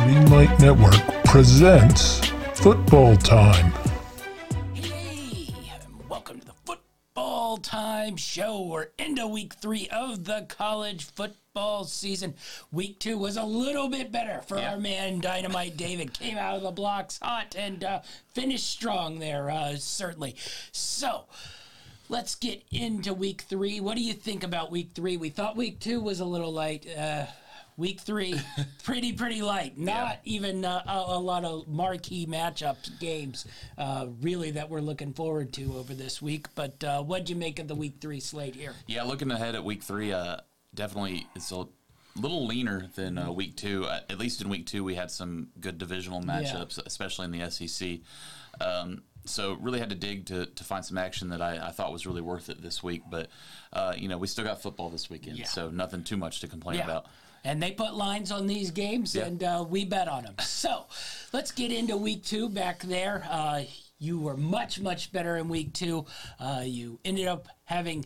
Greenlight Network presents Football Time. Hey, welcome to the Football Time show. We're into week 3 of the college football season. Week 2 was a little bit better for our man Dynamite David. Came out of the blocks hot and finished strong there, certainly. So, let's get into week 3. What do you think about week 3? We thought week 2 was a little light. Week 3, pretty light. Not even a lot of marquee matchups, games, really, that we're looking forward to over this week. But what'd you make of the week 3 slate here? Yeah, looking ahead at week 3, definitely it's a little leaner than week 2. At least in week 2, we had some good divisional matchups, especially in the SEC. So really had to dig to find some action that I thought was really worth it this week. But, we still got football this weekend, so nothing too much to complain about. And they put lines on these games, and we bet on them. So let's get into week 2 back there. You were much, much better in week 2. You ended up having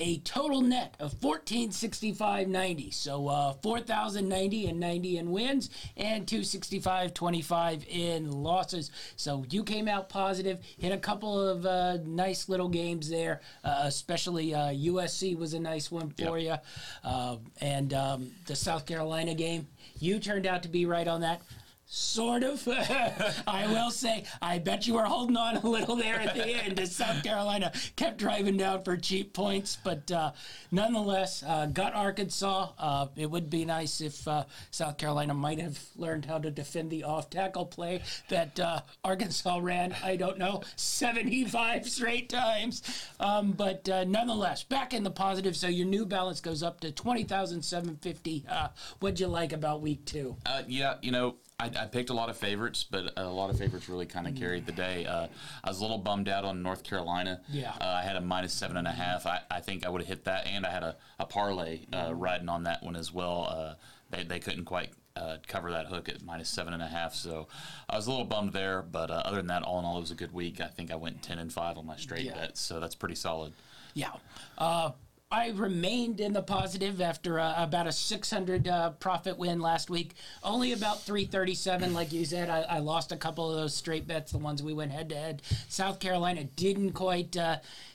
a total net of 1,465.90. So 4,090 and 90 in wins and 265.25 in losses. So you came out positive, hit a couple of nice little games there, especially USC was a nice one for you. And the South Carolina game, you turned out to be right on that. Sort of. I will say, I bet you were holding on a little there at the end as South Carolina kept driving down for cheap points. But nonetheless, got Arkansas. It would be nice if South Carolina might have learned how to defend the off-tackle play that Arkansas ran, I don't know, 75 straight times. But nonetheless, back in the positive. So your new balance goes up to $20,750. What'd you like about week 2? I picked a lot of favorites, but a lot of favorites really kind of carried the day. I was a little bummed out on North Carolina. Yeah. I had a -7.5. I think I would have hit that, and I had a parlay riding on that one as well. They couldn't quite cover that hook at -7.5, so I was a little bummed there. But other than that, all in all, it was a good week. I think I went 10-5 on my straight bets, so that's pretty solid. Yeah. I remained in the positive after about a 600 profit win last week. Only about 337, like you said. I lost a couple of those straight bets, the ones we went head-to-head. South Carolina didn't quite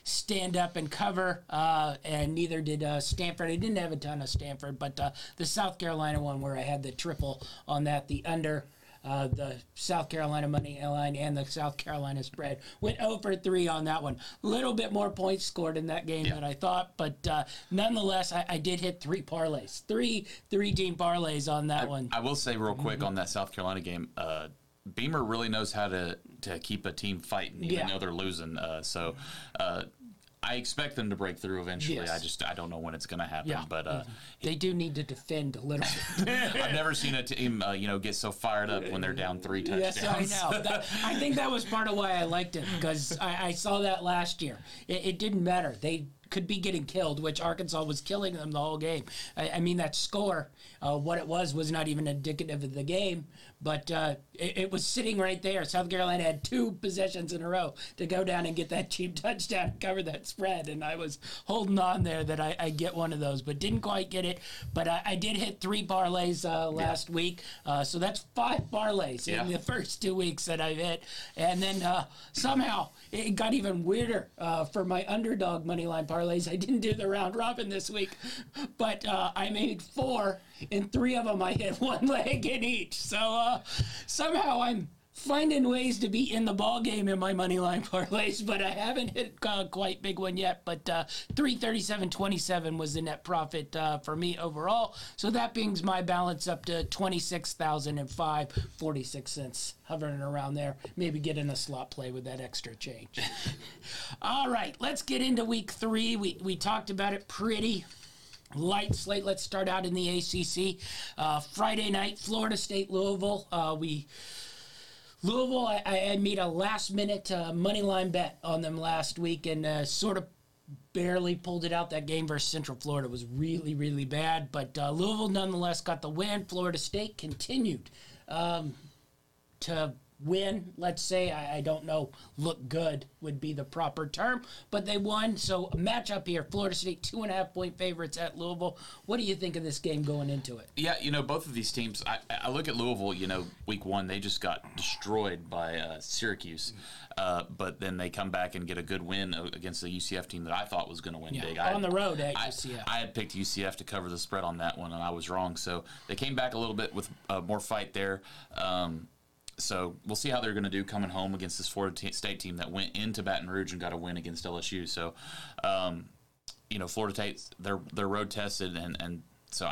stand up and cover, and neither did Stanford. I didn't have a ton of Stanford, but the South Carolina one where I had the triple on that, the under, the South Carolina money line and the South Carolina spread. Went 0-3 on that one. A little bit more points scored in that game than I thought, but nonetheless, I did hit 3 parlays. 3-team parlays on that one. I will say real quick on that South Carolina game, Beamer really knows how to keep a team fighting, even though they're losing. I expect them to break through eventually. Yes. I don't know when it's going to happen. Yeah. But they do need to defend a little bit. I've never seen a team get so fired up when they're down 3 touchdowns. Yes, I know. I think that was part of why I liked it, because I saw that last year. It didn't matter. They could be getting killed, which Arkansas was killing them the whole game. I mean, that score, what it was not even indicative of the game, but it was sitting right there. South Carolina had 2 possessions in a row to go down and get that cheap touchdown and cover that spread, and I was holding on there that I get one of those, but didn't quite get it. But I did hit 3 parlays last week, so that's 5 parlays in the first 2 weeks that I've hit, and then somehow it got even weirder for my underdog moneyline parlay. I didn't do the round robin this week, but I made 4, and 3 of them I hit one leg in each. So somehow I'm finding ways to be in the ball game in my money line parlays, but I haven't hit quite big one yet. But 337.27 was the net profit for me overall. So that brings my balance up to $26,005.46, hovering around there. Maybe get in a slot play with that extra change. All right, let's get into week 3. We talked about it pretty light slate. Let's start out in the ACC. Friday night, Florida State, Louisville. Louisville, I made a last-minute money line bet on them last week and sort of barely pulled it out. That game versus Central Florida was really, really bad. But Louisville, nonetheless, got the win. Florida State continued to win, let's say, I don't know, look good would be the proper term, but they won. So a matchup here, Florida State 2.5-point favorites at Louisville. What do you think of this game going into it? Yeah, you know, both of these teams, I look at Louisville, you know, week one, they just got destroyed by Syracuse, but then they come back and get a good win against the UCF team that I thought was going to win big. On the road at UCF. I had picked UCF to cover the spread on that one, and I was wrong. So they came back a little bit with more fight there. So we'll see how they're going to do coming home against this Florida State team that went into Baton Rouge and got a win against LSU. So, you know, Florida State's they're road tested, and so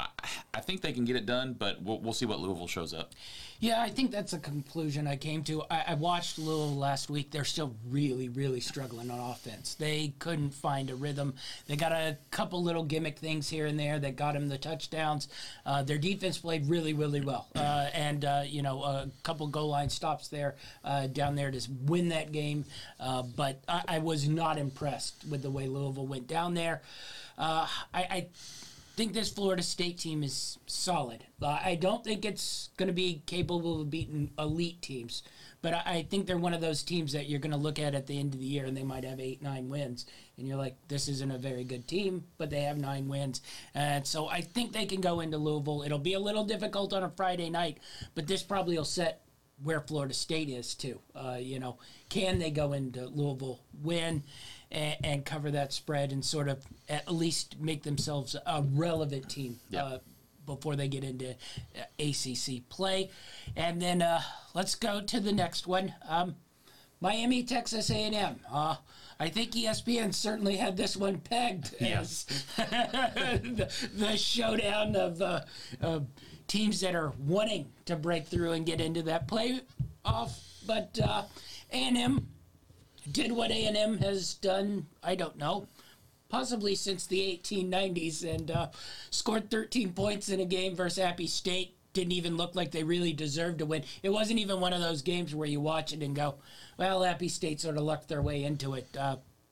I think they can get it done, but we'll see what Louisville shows up. Yeah, I think that's a conclusion I came to. I watched Louisville last week. They're still really, really struggling on offense. They couldn't find a rhythm. They got a couple little gimmick things here and there that got them the touchdowns. Their defense played really, really well. You know, a couple goal line stops there down there to win that game. But I was not impressed with the way Louisville went down there. I think this Florida State team is solid. I don't think it's going to be capable of beating elite teams, but I think they're one of those teams that you're going to look at the end of the year, and they might have 8-9 wins, and you're like, this isn't a very good team, but they have 9 wins. And so I think they can go into Louisville. It'll be a little difficult on a Friday night, but this probably will set where Florida State is too. You know, can they go into Louisville, win, and cover that spread and sort of at least make themselves a relevant team before they get into ACC play. And then let's go to the next one. Miami, Texas A&M. I think ESPN certainly had this one pegged as the showdown of teams that are wanting to break through and get into that playoff. But A&M did what A&M has done, I don't know, possibly since the 1890s, and scored 13 points in a game versus Appy State. Didn't even look like they really deserved to win. It wasn't even one of those games where you watch it and go, well, Appy State sort of lucked their way into it.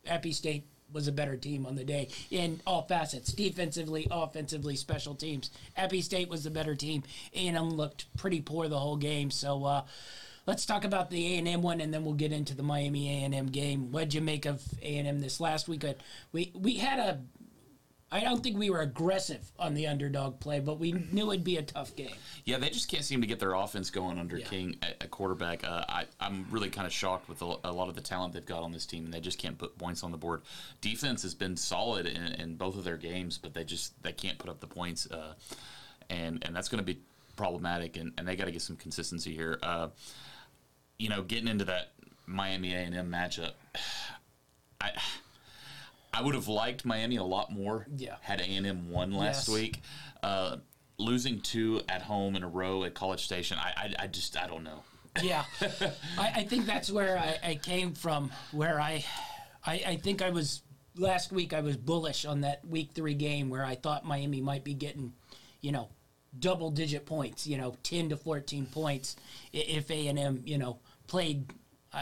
Appy State was a better team on the day in all facets, defensively, offensively, special teams. Appy State was the better team. A&M looked pretty poor the whole game, so... let's talk about the A&M one, and then we'll get into the Miami A&M game. What'd you make of A&M this last week? We had a – I don't think we were aggressive on the underdog play, but we knew it'd be a tough game. Yeah, they just can't seem to get their offense going under King at quarterback. I'm really kind of shocked with a lot of the talent they've got on this team, and they just can't put points on the board. Defense has been solid in both of their games, but they can't put up the points, and that's going to be problematic, and they got to get some consistency here. You know, getting into that Miami A&M matchup, I would have liked Miami a lot more had A&M won last week. Losing 2 at home in a row at College Station, I don't know. Yeah, I think that's where I came from, where I think I was, last week I was bullish on that week 3 game where I thought Miami might be getting, you know, double-digit points, you know, 10 to 14 points if A&M, you know, played,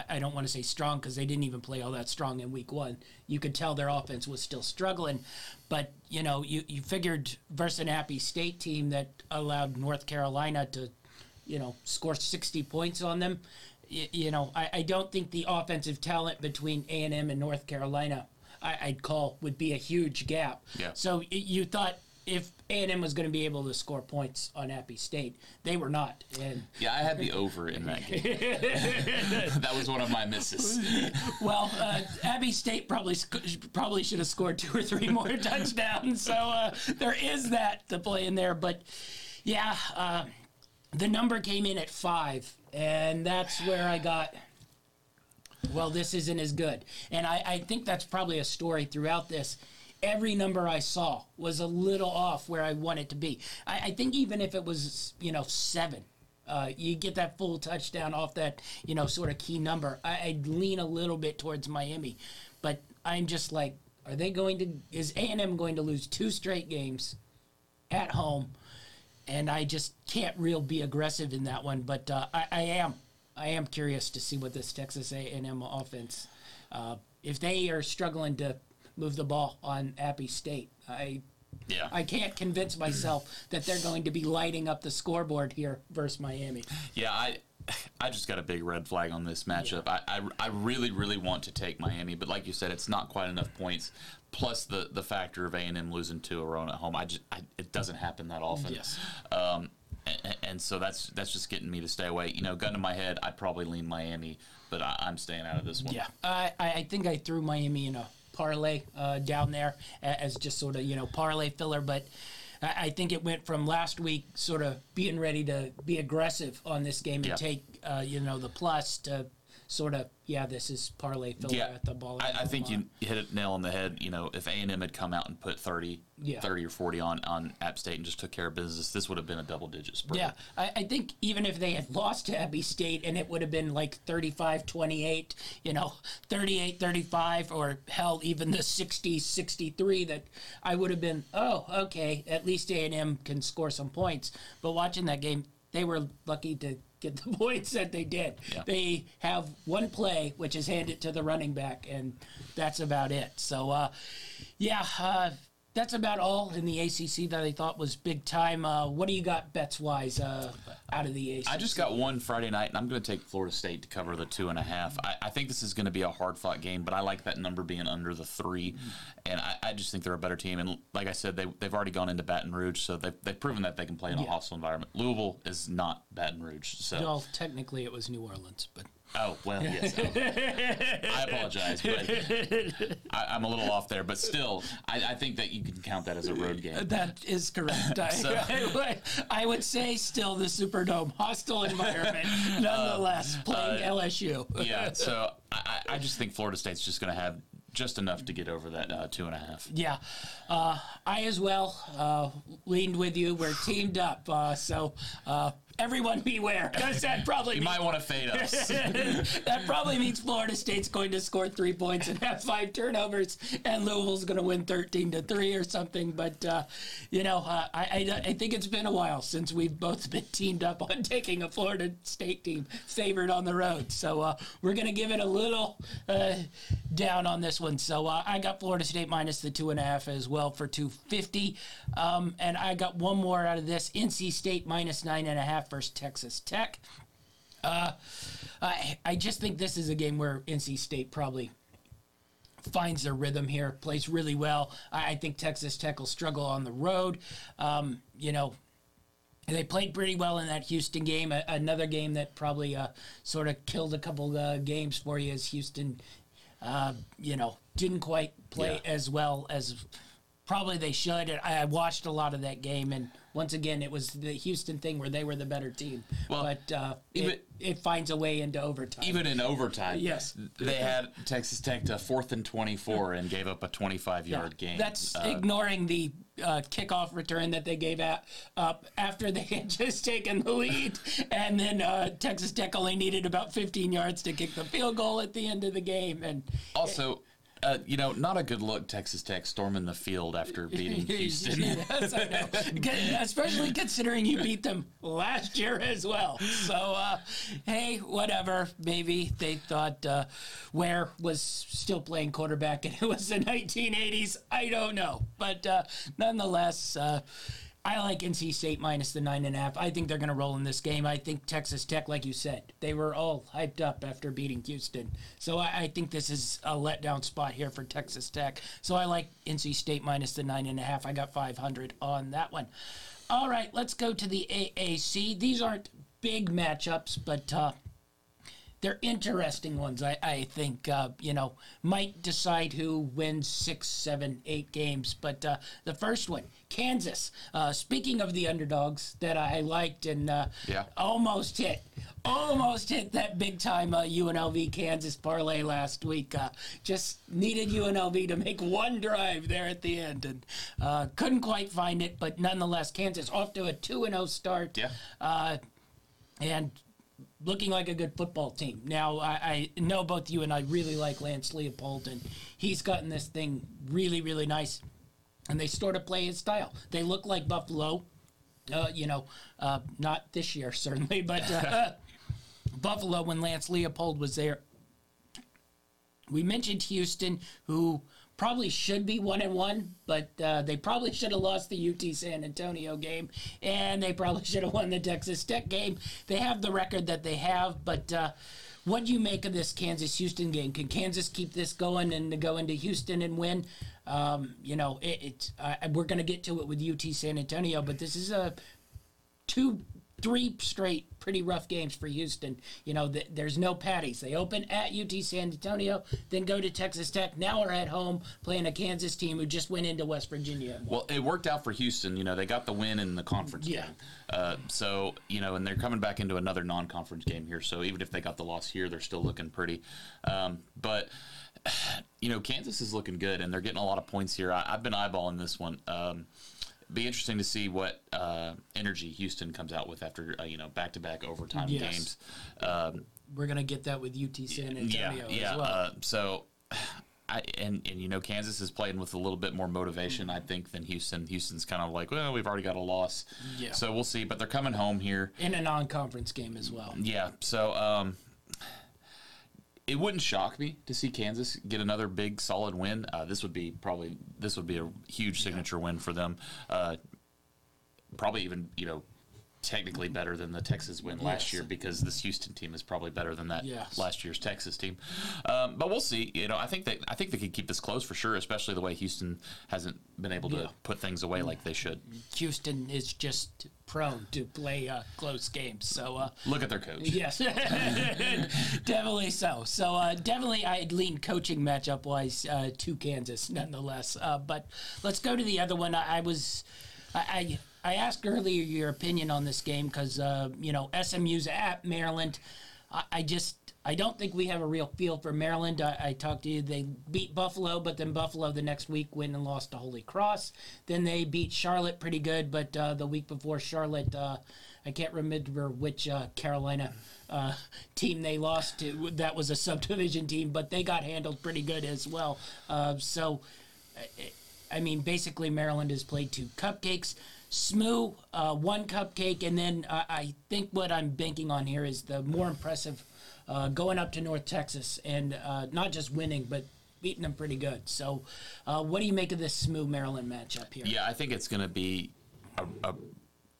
I don't want to say strong because they didn't even play all that strong in week 1. You could tell their offense was still struggling. But, you know, you figured versus an Appy State team that allowed North Carolina to, you know, score 60 points on them. You know, I don't think the offensive talent between A&M and North Carolina, I'd call, would be a huge gap. Yeah. So you thought if A&M was going to be able to score points on Appy State, they were not. And I had the over in that game. That was one of my misses. Well, Appy State probably should have scored 2 or 3 more touchdowns, so there is that to play in there. But, the number came in at 5, and that's where I got... Well, this isn't as good. And I think that's probably a story throughout this. Every number I saw was a little off where I want it to be. I think even if it was, you know, 7, you get that full touchdown off that, you know, sort of key number. I'd lean a little bit towards Miami. But I'm just like, is A&M going to lose 2 straight games at home? And I just can't real be aggressive in that one. But I am curious to see what this Texas A&M offense, if they are struggling to move the ball on Appy State. I can't convince myself that they're going to be lighting up the scoreboard here versus Miami. Yeah, I I just got a big red flag on this matchup. Yeah. I really, really want to take Miami, but like you said, it's not quite enough points. Plus the factor of A&M losing two in a row at home. It doesn't happen that often. Yes. And so that's just getting me to stay away. You know, gun to my head, I'd probably lean Miami, but I'm staying out of this one. Yeah, I think I threw Miami in a parlay down there as just sort of, you know, parlay filler, but I think it went from last week sort of being ready to be aggressive on this game and take, you know, the plus to sort of, this is parlay filler at the ball. I think you hit a nail on the head. You know, if A&M had come out and put 30 or 40 on App State and just took care of business, this would have been a double-digit spread. Yeah, I think even if they had lost to App State and it would have been like 35-28, you know, 38-35, or hell, even the 60-63, that I would have been, oh, okay, at least A&M can score some points. But watching that game, they were lucky to get the points that they did. Yeah. They have one play, which is hand it to the running back, and that's about it. So, that's about all in the ACC that I thought was big time. What do you got bets-wise out of the ACC? I just got one Friday night, and I'm going to take Florida State to cover the 2.5. I think this is going to be a hard-fought game, but I like that number being under the 3, and I just think they're a better team. And like I said, they've already gone into Baton Rouge, so they've proven that they can play in a hostile environment. Louisville is not Baton Rouge. So. Well, technically it was New Orleans, but... Oh, well, yes. I apologize, but I'm a little off there. But still, I think that you can count that as a road game. That is correct. I would say still the Superdome, hostile environment, nonetheless, playing LSU. Yeah, so I just think Florida State's just going to have just enough to get over that 2.5. Yeah. I as well leaned with you. We're teamed up, so... everyone beware, because that probably you might want to fade us. That probably means Florida State's going to score 3 points and have 5 turnovers, and Louisville's going to win 13-3 or something. But I think it's been a while since we've both been teamed up on taking a Florida State team favored on the road. So we're going to give it a little down on this one. So I got Florida State minus the 2.5 as well for 250, and I got one more out of this: NC State minus 9.5. First Texas Tech. I just think this is a game where NC State probably finds their rhythm here, plays really well. I think Texas Tech will struggle on the road. They played pretty well in that Houston game. Another game that probably sort of killed a couple games for you is Houston, didn't quite play as well as probably they should. I watched a lot of that game, and once again, it was the Houston thing where they were the better team. Well, but it finds a way into overtime. Even in overtime, yes, they had Texas Tech to 4th and 24 and gave up a 25-yard game. That's ignoring the kickoff return that they gave up after they had just taken the lead, and then Texas Tech only needed about 15 yards to kick the field goal at the end of the game, and also. Not a good look, Texas Tech storming the field after beating Houston. Yes, I know. Especially considering you beat them last year as well. So, whatever. Maybe they thought Ware was still playing quarterback and it was the 1980s. I don't know. But nonetheless... I like NC State minus the 9.5. I think they're going to roll in this game. I think Texas Tech, like you said, they were all hyped up after beating Houston. So I think this is a letdown spot here for Texas Tech. So I like NC State minus the 9.5. I got 500 on that one. All right, let's go to the AAC. These aren't big matchups, but they're interesting ones, I think. Might decide who wins 6, 7, 8 games. But the first one, Kansas. Speaking of the underdogs that I liked and almost hit that big-time UNLV-Kansas parlay last week. Just needed UNLV to make one drive there at the end and couldn't quite find it. But nonetheless, Kansas off to a 2-0 start. Yeah. And... looking like a good football team. Now, I know both you and I really like Lance Leipold, and he's gotten this thing really, really nice, and they sort of play his style. They look like Buffalo, not this year, certainly, but Buffalo when Lance Leipold was there. We mentioned Houston, who probably should be 1-1, but they probably should have lost the UT San Antonio game, and they probably should have won the Texas Tech game. They have the record that they have, but what do you make of this Kansas-Houston game? Can Kansas keep this going and go into Houston and win? You know, we're going to get to it with UT San Antonio, but this is a 2-3 straight pretty rough games for Houston. You know, there's no patties. They open at UT San Antonio, then go to Texas Tech. Now we're at home playing a Kansas team who just went into West Virginia. Well, it worked out for Houston. You know, they got the win in the conference game. So, you know, and they're coming back into another non-conference game here. So even if they got the loss here, they're still looking pretty. But, you know, Kansas is looking good, and they're getting a lot of points here. I've been eyeballing this one. Be interesting to see what energy Houston comes out with after you know, back-to-back overtime games. We're gonna get that with UT San Antonio as well. So, and you know, Kansas is playing with a little bit more motivation, I think, than Houston. Houston's kind of like, well, we've already got a loss, so we'll see. But they're coming home here in a non-conference game as well. Yeah, so. It wouldn't shock me to see Kansas get another big, solid win. This would be a huge signature win for them. Probably even, you know, technically better than the Texas win last year, because this Houston team is probably better than that last year's Texas team. But we'll see. You know, I think they could keep this close for sure, especially the way Houston hasn't been able to put things away like they should. Houston is just prone to play close games. So look at their coach. Yes, definitely so. So definitely I'd lean coaching matchup-wise to Kansas nonetheless. But let's go to the other one. I asked earlier your opinion on this game because, you know, SMU's at Maryland. I don't think we have a real feel for Maryland. I talked to you. They beat Buffalo, but then Buffalo the next week went and lost to Holy Cross. Then they beat Charlotte pretty good, but the week before Charlotte, I can't remember which Carolina team they lost to. That was a subdivision team, but they got handled pretty good as well. I mean, basically Maryland has played two cupcakes. SMU, one cupcake, and then I think what I'm banking on here is the more impressive going up to North Texas and not just winning, but beating them pretty good. So what do you make of this SMU-Maryland matchup here? Yeah, I think it's going to be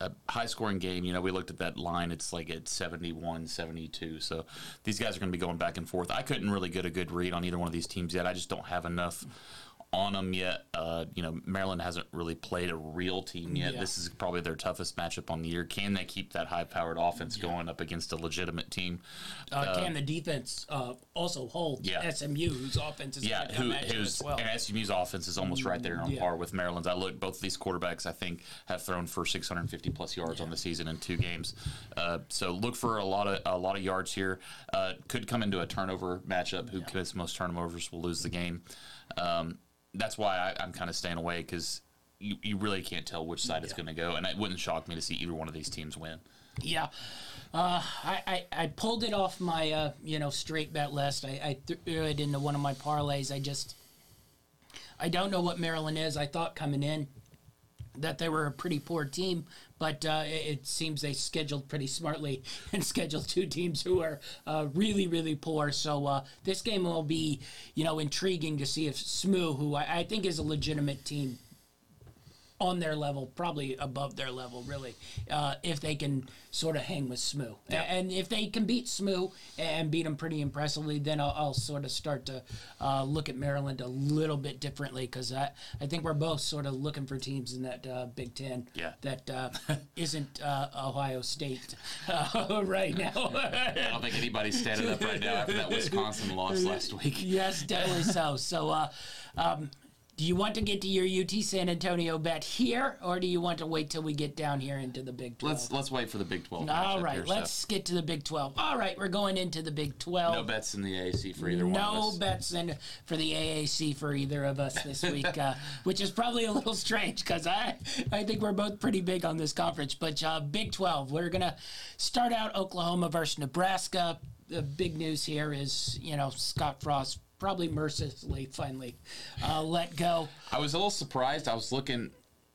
a high-scoring game. You know, we looked at that line. It's like at 71, 72. So these guys are going to be going back and forth. I couldn't really get a good read on either one of these teams yet. I just don't have enough on them yet. You know, Maryland hasn't really played a real team yet. This is probably their toughest matchup on the year. Can they keep that high-powered offense going up against a legitimate team? Can the defense also hold SMU, whose offense is going to come at you as well? And SMU's offense is almost right there on par with Maryland's. I look, both of these quarterbacks, I think, have thrown for 650-plus yards on the season in two games. So look for a lot of yards here. Could come into a turnover matchup. Who commits most turnovers will lose the game. That's why I'm kind of staying away, because you really can't tell which side it's going to go, and it wouldn't shock me to see either one of these teams win. Yeah. I pulled it off my, straight bet list. I threw it into one of my parlays. I don't know what Maryland is. I thought coming in that they were a pretty poor team, but it seems they scheduled pretty smartly and scheduled two teams who are really, really poor. So this game will be, you know, intriguing to see if SMU, who I think is a legitimate team on their level, probably above their level, really, if they can sort of hang with SMU. Yeah. And if they can beat SMU and beat them pretty impressively, then I'll sort of start to look at Maryland a little bit differently, because I think we're both sort of looking for teams in that Big Ten that isn't Ohio State right now. I don't think anybody's standing up right now after that Wisconsin loss last week. Yes, definitely so. So, do you want to get to your UT San Antonio bet here, or do you want to wait till we get down here into the Big 12? Let's wait for the Big 12. All right, let's get to the Big 12. All right, we're going into the Big 12. No bets in the AAC for either one of us. No bets for the AAC for either of us this week, which is probably a little strange, because I think we're both pretty big on this conference. But Big 12, we're going to start out Oklahoma versus Nebraska. The big news here is, you know, Scott Frost probably mercilessly finally let go. I was a little surprised. I was looking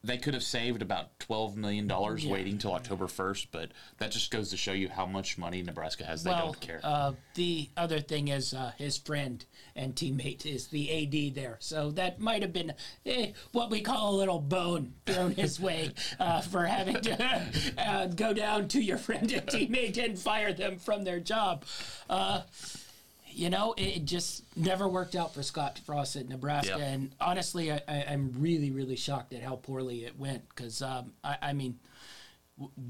They could have saved about $12 million waiting till October 1st, but that just goes to show you how much money Nebraska has. They don't care. The other thing is his friend and teammate is the AD there, so that might have been what we call a little bone thrown his way for having to go down to your friend and teammate and fire them from their job. You know, it just never worked out for Scott Frost at Nebraska. Yep. And honestly, I'm really, really shocked at how poorly it went because,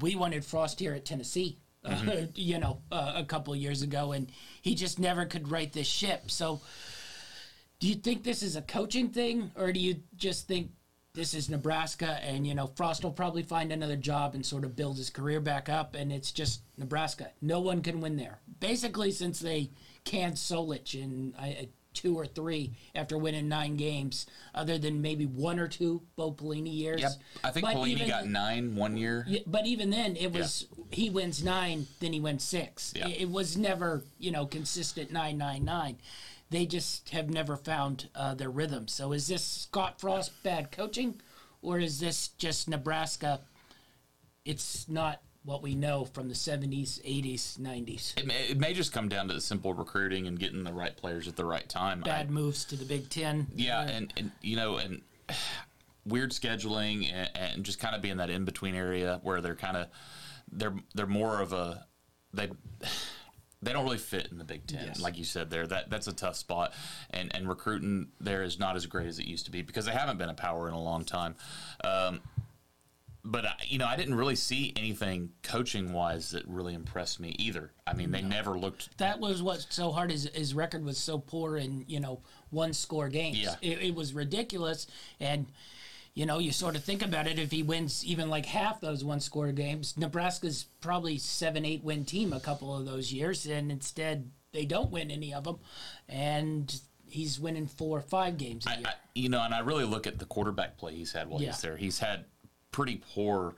we wanted Frost here at Tennessee, a couple of years ago, and he just never could right this ship. So do you think this is a coaching thing, or do you just think this is Nebraska and, Frost will probably find another job and sort of build his career back up, and it's just Nebraska. No one can win there. Basically, since they canned Solich in 2 or 3 after winning 9 games, other than maybe 1 or 2 Bo Pelini years. Yep, I think Pelini got 9 1 year. But even then, it was he wins 9, then he wins 6. Yeah. It was never, consistent 9-9-9. They just have never found their rhythm. So is this Scott Frost bad coaching, or is this just Nebraska? It's not what we know from the 70s, 80s, 90s. It may just come down to the simple recruiting and getting the right players at the right time. Bad moves to the Big Ten. Yeah, and weird scheduling and just kind of being that in-between area where they're kind of they're more of a They don't really fit in the Big Ten, like you said there. That's a tough spot, and recruiting there is not as great as it used to be because they haven't been a power in a long time. But I didn't really see anything coaching-wise that really impressed me either. I mean, they never looked. That was what's so hard is his record was so poor in, one-score games. Yeah. It was ridiculous, and you sort of think about it. If he wins even like half those one-score games, Nebraska's probably 7-8 win team a couple of those years, and instead they don't win any of them, and he's winning 4 or 5 games a year. And I really look at the quarterback play he's had while he's there. He's had pretty poor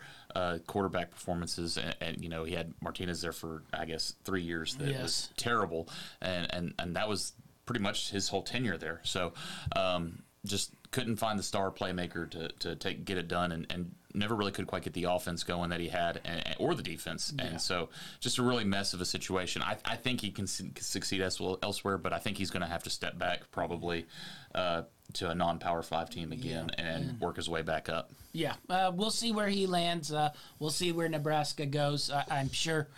quarterback performances, and he had Martinez there for, I guess, 3 years that was terrible, and that was pretty much his whole tenure there. So just couldn't find the star playmaker to get it done, and never really could quite get the offense going that he had, or the defense. Yeah. And so just a really mess of a situation. I think he can succeed elsewhere, but I think he's going to have to step back probably to a non-Power 5 team again and work his way back up. Yeah, we'll see where he lands. We'll see where Nebraska goes. I'm sure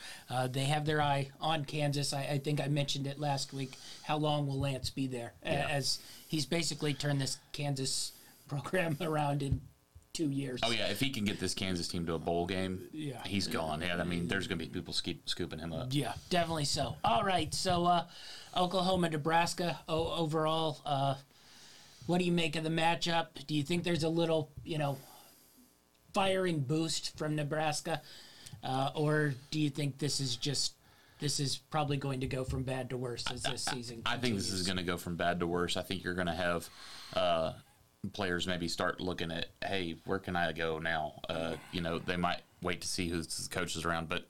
they have their eye on Kansas. I think I mentioned it last week. How long will Lance be there? As he's basically turned this Kansas program around in 2 years. Oh, yeah. If he can get this Kansas team to a bowl game, he's gone. Yeah, I mean, there's going to be people scooping him up. Yeah, definitely so. All right, so Oklahoma, Nebraska overall, what do you make of the matchup? Do you think there's a little, firing boost from Nebraska? Or do you think this is probably going to go from bad to worse as this season continues? I think this is going to go from bad to worse. I think you're going to have players maybe start looking at, hey, where can I go now? They might wait to see who the coach is around, but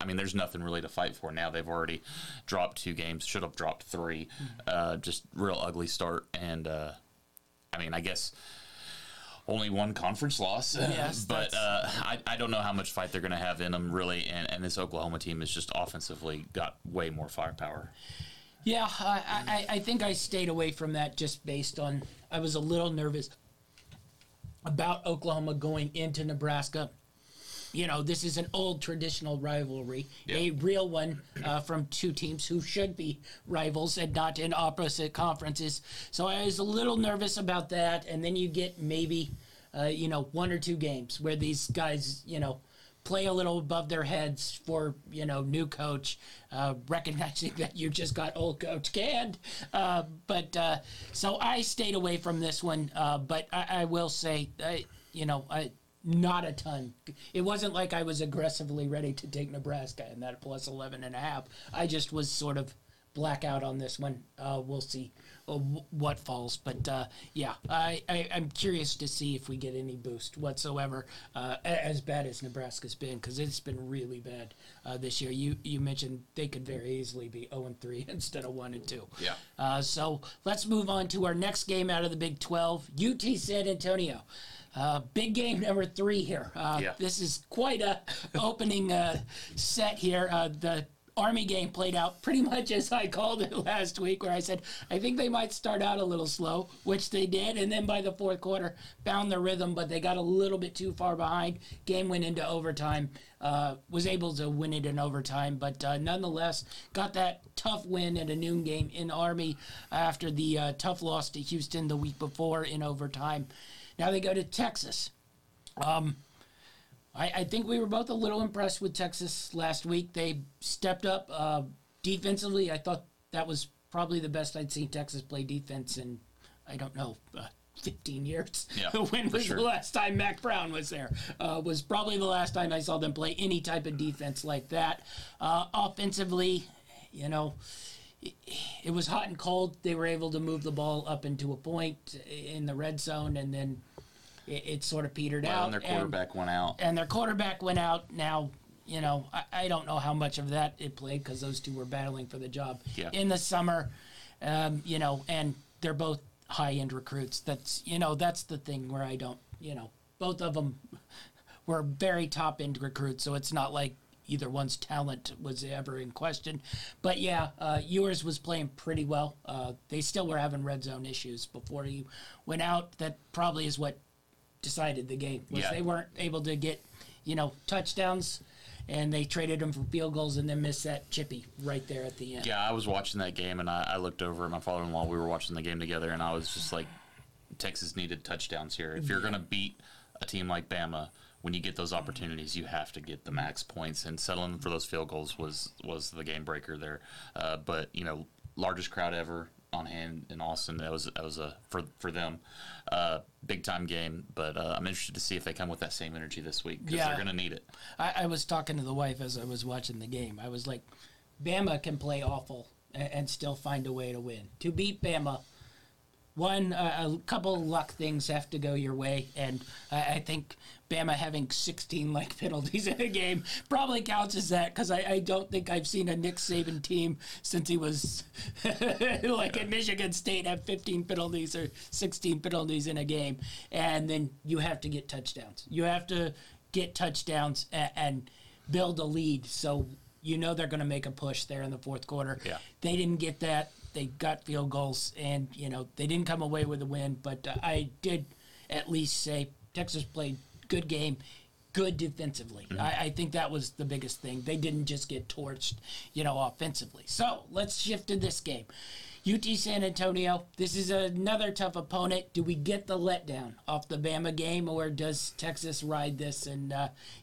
I mean, there's nothing really to fight for now. They've already dropped 2 games, should have dropped 3. Just real ugly start, and I guess only 1 conference loss, but I don't know how much fight they're going to have in them, really, and this Oklahoma team has just offensively got way more firepower. Yeah, I think I stayed away from that just based on I was a little nervous about Oklahoma going into Nebraska. This is an old traditional rivalry, a real one from 2 teams who should be rivals and not in opposite conferences. So I was a little nervous about that. And then you get maybe, 1 or 2 games where these guys, play a little above their heads for, new coach, recognizing that you just got old coach canned. But so I stayed away from this one. But I will say, not a ton. It wasn't like I was aggressively ready to take Nebraska in that plus 11.5. I just was sort of blackout on this one. We'll see what falls. But yeah, I'm curious to see if we get any boost whatsoever, as bad as Nebraska's been, because it's been really bad this year. You mentioned they could very easily be 0-3 instead of 1-2. Yeah. So let's move on to our next game out of the Big 12, UT San Antonio. Big game number 3 here. Yeah. This is quite a opening set here. The Army game played out pretty much as I called it last week, where I said, I think they might start out a little slow, which they did, and then by the fourth quarter, found their rhythm, but they got a little bit too far behind. Game went into overtime, was able to win it in overtime, but nonetheless, got that tough win at a noon game in Army after the tough loss to Houston the week before in overtime. Now they go to Texas. I think we were both a little impressed with Texas last week. They stepped up defensively. I thought that was probably the best I'd seen Texas play defense in, I don't know, 15 years. Yeah, when was the last time Mac Brown was there? Was probably the last time I saw them play any type of defense like that. Offensively, you know, it was hot and cold. They were able to move the ball up into a point in the red zone, and then it sort of petered out. And their quarterback went out. Now, you know, I don't know how much of that it played, because those two were battling for the job in the summer, you know, and they're both high-end recruits. That's the thing where I don't, you know, both of them were very top-end recruits, so it's not like either one's talent was ever in question. But yeah, Ewers was playing pretty well. They still were having red zone issues before he went out. That probably is what decided the game, was they weren't able to get, you know, touchdowns, and they traded them for field goals and then missed that chippy right there at the end. Yeah, I was watching that game, and I looked over at my father-in-law. We were watching the game together, and I was just like, Texas needed touchdowns here. If you're going to beat a team like Bama, when you get those opportunities, you have to get the max points, and settling for those field goals was the game breaker there. But you know, largest crowd ever on hand in Austin. That was a for them, big time game. But I'm interested to see if they come with that same energy this week, because they're going to need it. I was talking to the wife as I was watching the game. I was like, Bama can play awful and still find a way to win. To beat Bama, one, a couple luck things have to go your way, and I think Bama having 16 like penalties in a game probably counts as that, because I don't think I've seen a Nick Saban team since he was at Michigan State have 15 penalties or 16 penalties in a game, and then you have to get touchdowns. You have to get touchdowns and build a lead, so you know they're going to make a push there in the fourth quarter. Yeah. They didn't get that. They got field goals, and, you know, they didn't come away with a win. But I did at least say Texas played good game, good defensively. Mm-hmm. I think that was the biggest thing. They didn't just get torched, you know, offensively. So let's shift to this game. UT San Antonio, this is another tough opponent. Do we get the letdown off the Bama game, or does Texas ride this and,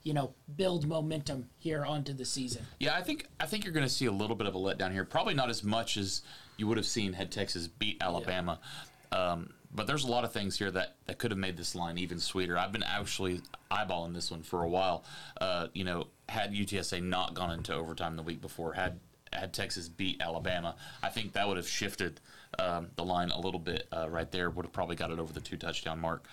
you know, build momentum here onto the season? Yeah, I think you're going to see a little bit of a letdown here. Probably not as much as you would have seen had Texas beat Alabama. Yeah. But there's a lot of things here that could have made this line even sweeter. I've been actually eyeballing this one for a while. You know, had UTSA not gone into overtime the week before, had Texas beat Alabama, I think that would have shifted the line a little bit right there. Would have probably got it over the 2-touchdown mark.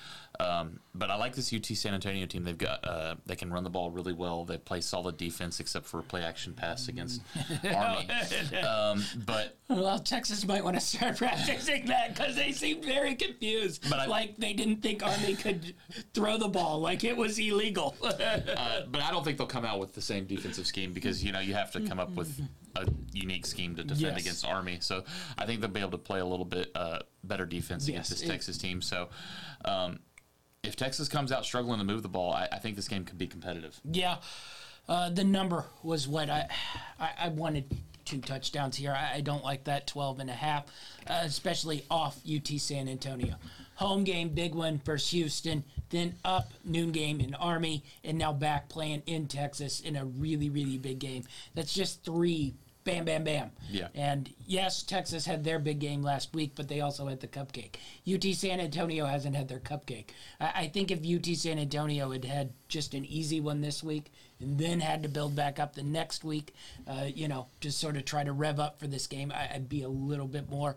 But I like this UT San Antonio team. They've got they can run the ball really well. They play solid defense, except for a play action pass against Army. But well, Texas might want to start practicing that, because they seem very confused. But they didn't think Army could throw the ball, like it was illegal. But I don't think they'll come out with the same defensive scheme, because you know you have to come up with a unique scheme to defend against Army. So I think they'll be able to play a little bit better defense against this Texas team. So if Texas comes out struggling to move the ball, I think this game could be competitive. Yeah. The number was what I wanted. 2 touchdowns here. I don't like that 12.5, especially off UT San Antonio. Home game, big one versus Houston, then up, noon game in Army, and now back playing in Texas in a really, really big game. That's just 3 bam, bam, bam. Yeah. And yes, Texas had their big game last week, but they also had the cupcake. UT San Antonio hasn't had their cupcake. I think if UT San Antonio had had just an easy one this week and then had to build back up the next week, just sort of try to rev up for this game, I'd be a little bit more.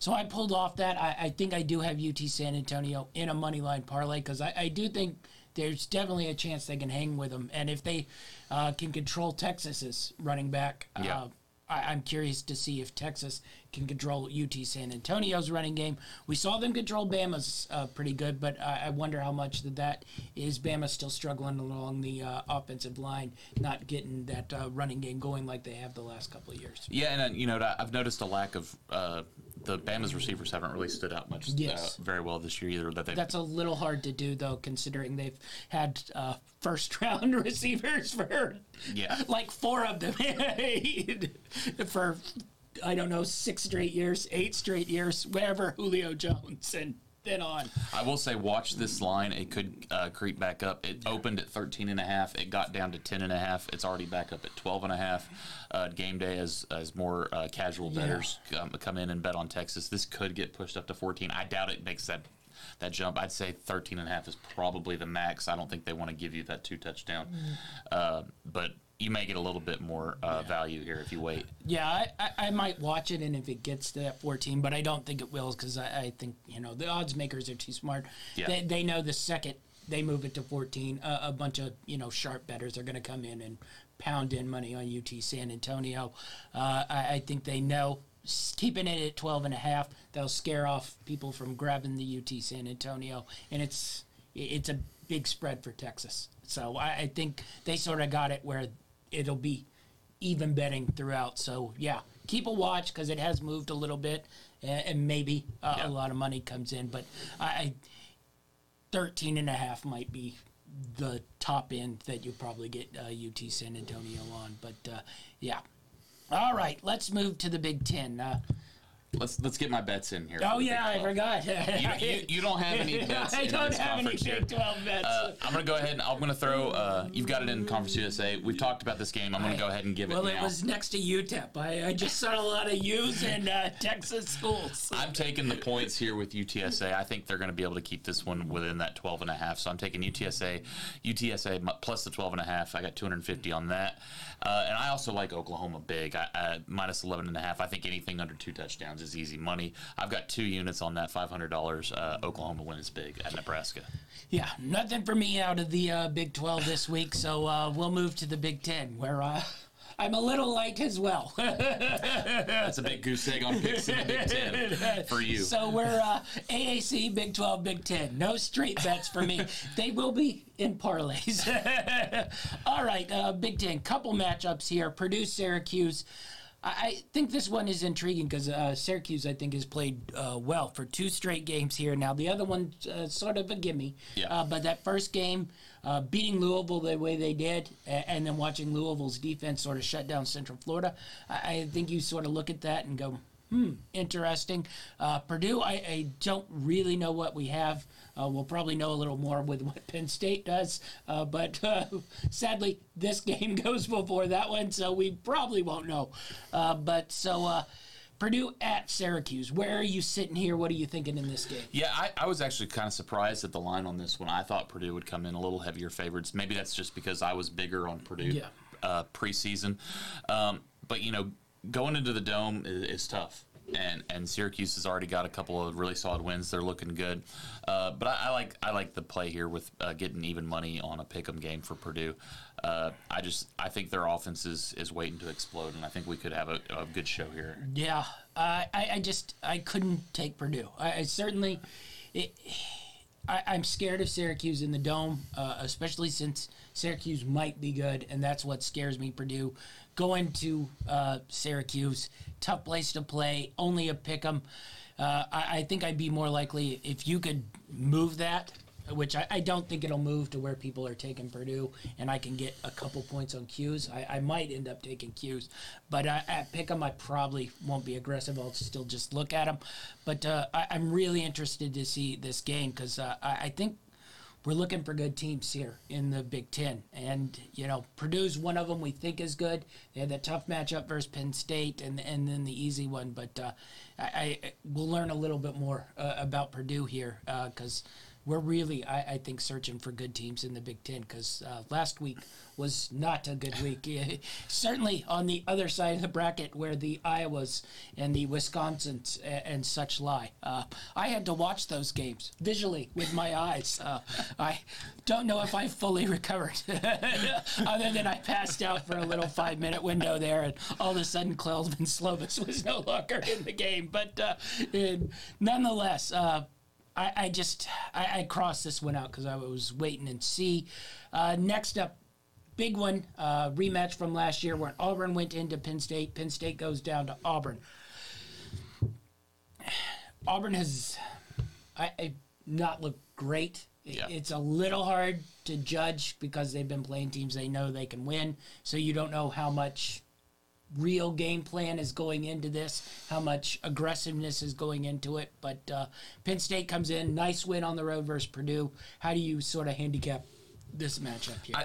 So I pulled off that. I think I do have UT San Antonio in a money line parlay because I do think there's definitely a chance they can hang with them. And if they can control Texas's running back, I'm curious to see if Texas can control UT San Antonio's running game. We saw them control Bama's pretty good, but I wonder how much that is. Bama still struggling along the offensive line, not getting that running game going like they have the last couple of years. Yeah, and I've noticed a lack of the Bama's receivers haven't really stood out much very well this year either. That's a little hard to do, though, considering they've had first-round receivers for like four of them for, I don't know, 8 straight years, whatever, Julio Jones and then on. I will say, watch this line. It could creep back up. It opened at 13.5. It got down to 10.5. It's already back up at 12.5. Game day as more casual bettors come in and bet on Texas. This could get pushed up to 14. I doubt it makes that jump. I'd say 13.5 is probably the max. I don't think they want to give you that 2-touchdown. But you may get a little bit more value here if you wait. Yeah, I might watch it, and if it gets to that 14, but I don't think it will because I think, the odds makers are too smart. Yeah. They know the second they move it to 14, a bunch of, sharp bettors are going to come in and pound in money on UT San Antonio. I think they know. Keeping it at 12.5, that'll scare off people from grabbing the UT San Antonio, and it's a big spread for Texas. So I think they sort of got it where it'll be even betting throughout. So, yeah, keep a watch because it has moved a little bit, and maybe a lot of money comes in. But 13.5 might be the top end that you probably get UT San Antonio on. But, All right, let's move to the Big Ten. Let's get my bets in here. Oh, yeah, I forgot. You don't have any bets. I don't have any Big 12 bets. I'm going to go ahead and I'm going to throw you've got it in Conference USA. We've talked about this game. I'm going to go ahead and give it now. Well, it was next to UTEP. I just saw a lot of U's in Texas schools. I'm taking the points here with UTSA. I think they're going to be able to keep this one within that 12.5. So I'm taking UTSA plus the 12.5. I got 250 on that. And I also like Oklahoma big. Minus 11.5. I think anything under 2 touchdowns is easy money. I've got 2 units on that, $500. Oklahoma wins big at Nebraska. Yeah, nothing for me out of the Big 12 this week, so we'll move to the Big 10, where I'm a little light as well. That's a big goose egg on picks in the Big 10 for you. So we're AAC, Big 12, Big 10. No straight bets for me. They will be in parlays. All right, Big 10, couple matchups here. Purdue, Syracuse. I think this one is intriguing because Syracuse, I think, has played well for 2 straight games here. Now, the other one's sort of a gimme. Yeah. But that first game, beating Louisville the way they did and then watching Louisville's defense sort of shut down Central Florida, I think you sort of look at that and go, interesting. Purdue, I don't really know what we have. We'll probably know a little more with what Penn State does. But sadly, this game goes before that one, so we probably won't know. But Purdue at Syracuse. Where are you sitting here? What are you thinking in this game? Yeah, I was actually kind of surprised at the line on this one. I thought Purdue would come in a little heavier favorites. Maybe that's just because I was bigger on Purdue preseason. But going into the Dome is tough. And Syracuse has already got a couple of really solid wins. They're looking good, but I like the play here with getting even money on a pick'em game for Purdue. I think their offense is waiting to explode, and I think we could have a good show here. Yeah, I couldn't take Purdue. I'm scared of Syracuse in the Dome, especially since Syracuse might be good, and that's what scares me. Purdue going to Syracuse, tough place to play, only a pick'em. I think I'd be more likely if you could move that, which I don't think it'll move to where people are taking Purdue, and I can get a couple points on Q's. I might end up taking Q's, but at pick'em I probably won't be aggressive. I'll still just look at them. But I'm really interested to see this game because I think we're looking for good teams here in the Big Ten. And, you know, Purdue's one of them we think is good. They had that tough matchup versus Penn State and then the easy one. But we'll learn a little bit more about Purdue here because we're really, I think, searching for good teams in the Big Ten because last week was not a good week. Certainly on the other side of the bracket where the Iowas and the Wisconsins and such lie. I had to watch those games visually with my eyes. I don't know if I fully recovered other than I passed out for a little 5-minute window there and all of a sudden Kedon Slovis was no longer in the game. But nonetheless, I crossed this one out because I was waiting and see. Next up, big one, rematch from last year where Auburn went into Penn State. Penn State goes down to Auburn. Auburn has not looked great. Yeah. It's a little hard to judge because they've been playing teams they know they can win, so you don't know how much real game plan is going into this, how much aggressiveness is going into it. But Penn State comes in, nice win on the road versus Purdue. How do you sort of handicap this matchup here? I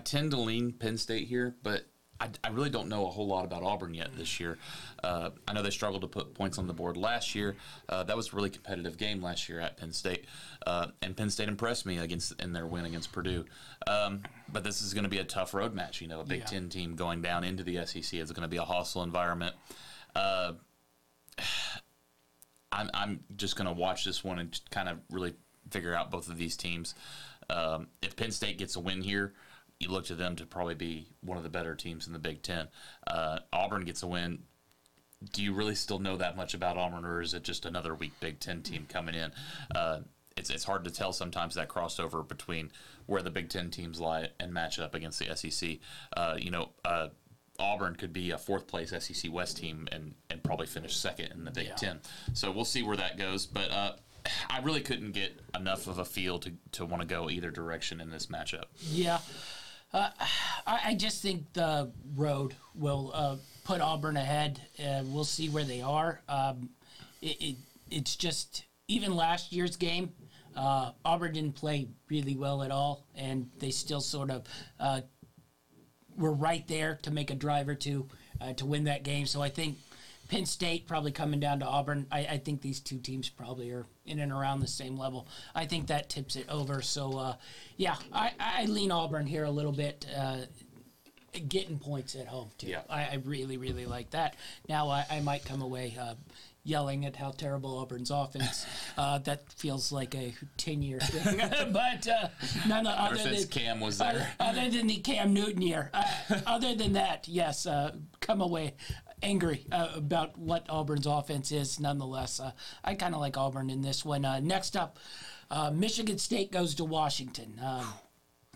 tend to lean Penn State here, but I really don't know a whole lot about Auburn yet this year. I know they struggled to put points on the board last year. That was a really competitive game last year at Penn State. And Penn State impressed me in their win against Purdue. But this is going to be a tough road match. You know, a Big Ten team going down into the SEC is going to be a hostile environment. I'm just going to watch this one and kind of really figure out both of these teams. If Penn State gets a win here, you look to them to probably be one of the better teams in the Big Ten. Auburn gets a win. Do you really still know that much about Auburn, or is it just another weak Big Ten team coming in? It's hard to tell sometimes that crossover between where the Big Ten teams lie and match up against the SEC. Auburn could be a fourth-place SEC West team and probably finish second in the Big Ten. So we'll see where that goes. But I really couldn't get enough of a feel to want to go either direction in this matchup. Yeah. I just think the road will put Auburn ahead. We'll see where they are. It's just even last year's game, Auburn didn't play really well at all, and they still sort of were right there to make a drive or two to win that game. So I think Penn State probably coming down to Auburn. I think these two teams probably are in and around the same level. I think that tips it over. So, I lean Auburn here a little bit, getting points at home, too. Yeah. I really, really like that. Now I might come away yelling at how terrible Auburn's offense. That feels like a 10-year thing. But Cam was there. Other than the Cam Newton year. Other than that, yes, come away angry about what Auburn's offense is. Nonetheless, I kind of like Auburn in this one. Next up, Michigan State goes to Washington.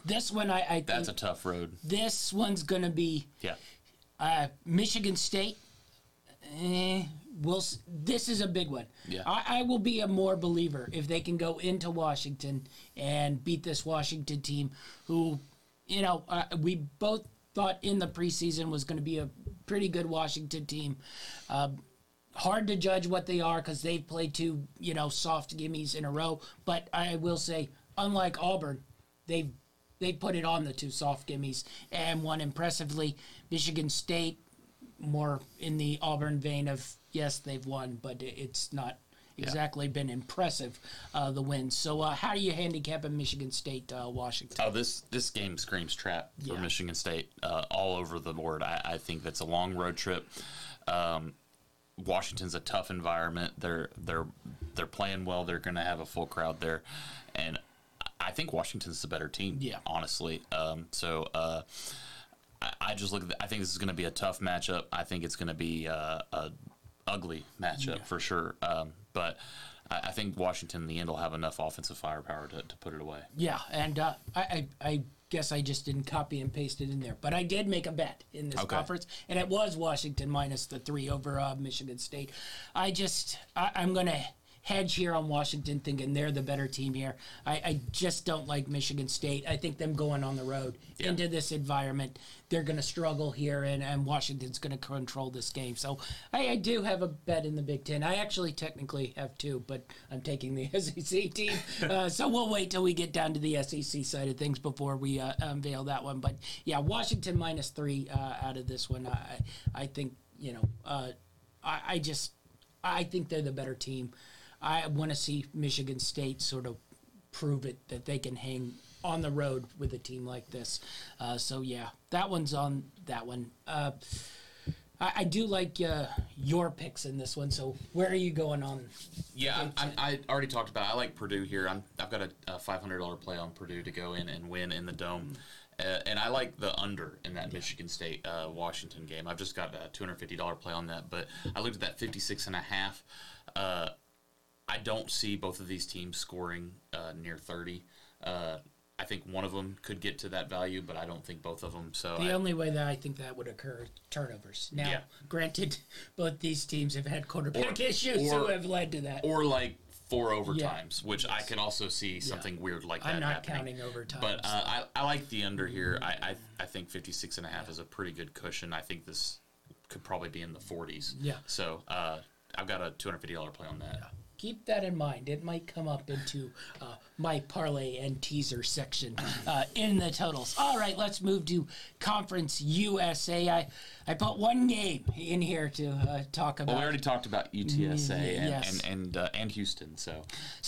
This one, I think... That's a tough road. This one's going to be... Yeah. Michigan State, this is a big one. Yeah. I will be a more believer if they can go into Washington and beat this Washington team who, you know, we both thought in the preseason was going to be a pretty good Washington team. Hard to judge what they are because they've played two, you know, soft gimmies in a row. But I will say, unlike Auburn, they put it on the two soft gimmies and won impressively. Michigan State, more in the Auburn vein of, yes, they've won, but it's not exactly been impressive, the win. So how do you handicap a Michigan State, Washington? Oh, this game screams trap for Michigan State all over the board. I think that's a long road trip. Washington's a tough environment. They're playing well. They're going to have a full crowd there, and I think Washington's the better team. Yeah, honestly. I just look at I think this is going to be a tough matchup. I think it's going to be a ugly matchup for sure. But I think Washington in the end will have enough offensive firepower to put it away. Yeah, and I guess I just didn't copy and paste it in there. But I did make a bet in this conference, and it was Washington minus the 3 over Michigan State. I'm going to hedge here on Washington, thinking they're the better team here. I just don't like Michigan State. I think them going on the road into this environment, they're going to struggle here, and Washington's going to control this game. So I do have a bet in the Big Ten. I actually technically have two, but I'm taking the SEC team. So we'll wait till we get down to the SEC side of things before we unveil that one. But, yeah, Washington minus 3 out of this one. I think, you know, I think they're the better team. I want to see Michigan State sort of prove it that they can hang on the road with a team like this. So, yeah, that one's on that one. I do like your picks in this one, so where are you going on? Yeah, I already talked about it. I like Purdue here. I've got a $500 play on Purdue to go in and win in the Dome. And I like the under in that Michigan State Washington game. I've just got a $250 play on that, but I looked at that 56.5. I don't see both of these teams scoring near 30. I think one of them could get to that value, but I don't think both of them. So the only way that I think that would occur, turnovers. Now, granted, both these teams have had quarterback issues who have led to that. Or like 4 overtimes, which I can also see something weird like that happening. I'm not counting overtime. But I like the under here. I think 56.5 is a pretty good cushion. I think this could probably be in the 40s. Yeah. So I've got a $250 play on that. Yeah. Keep that in mind. It might come up into my parlay and teaser section in the totals. All right, let's move to Conference USA. I put one game in here to talk about. Well, we already talked about UTSA and Houston. So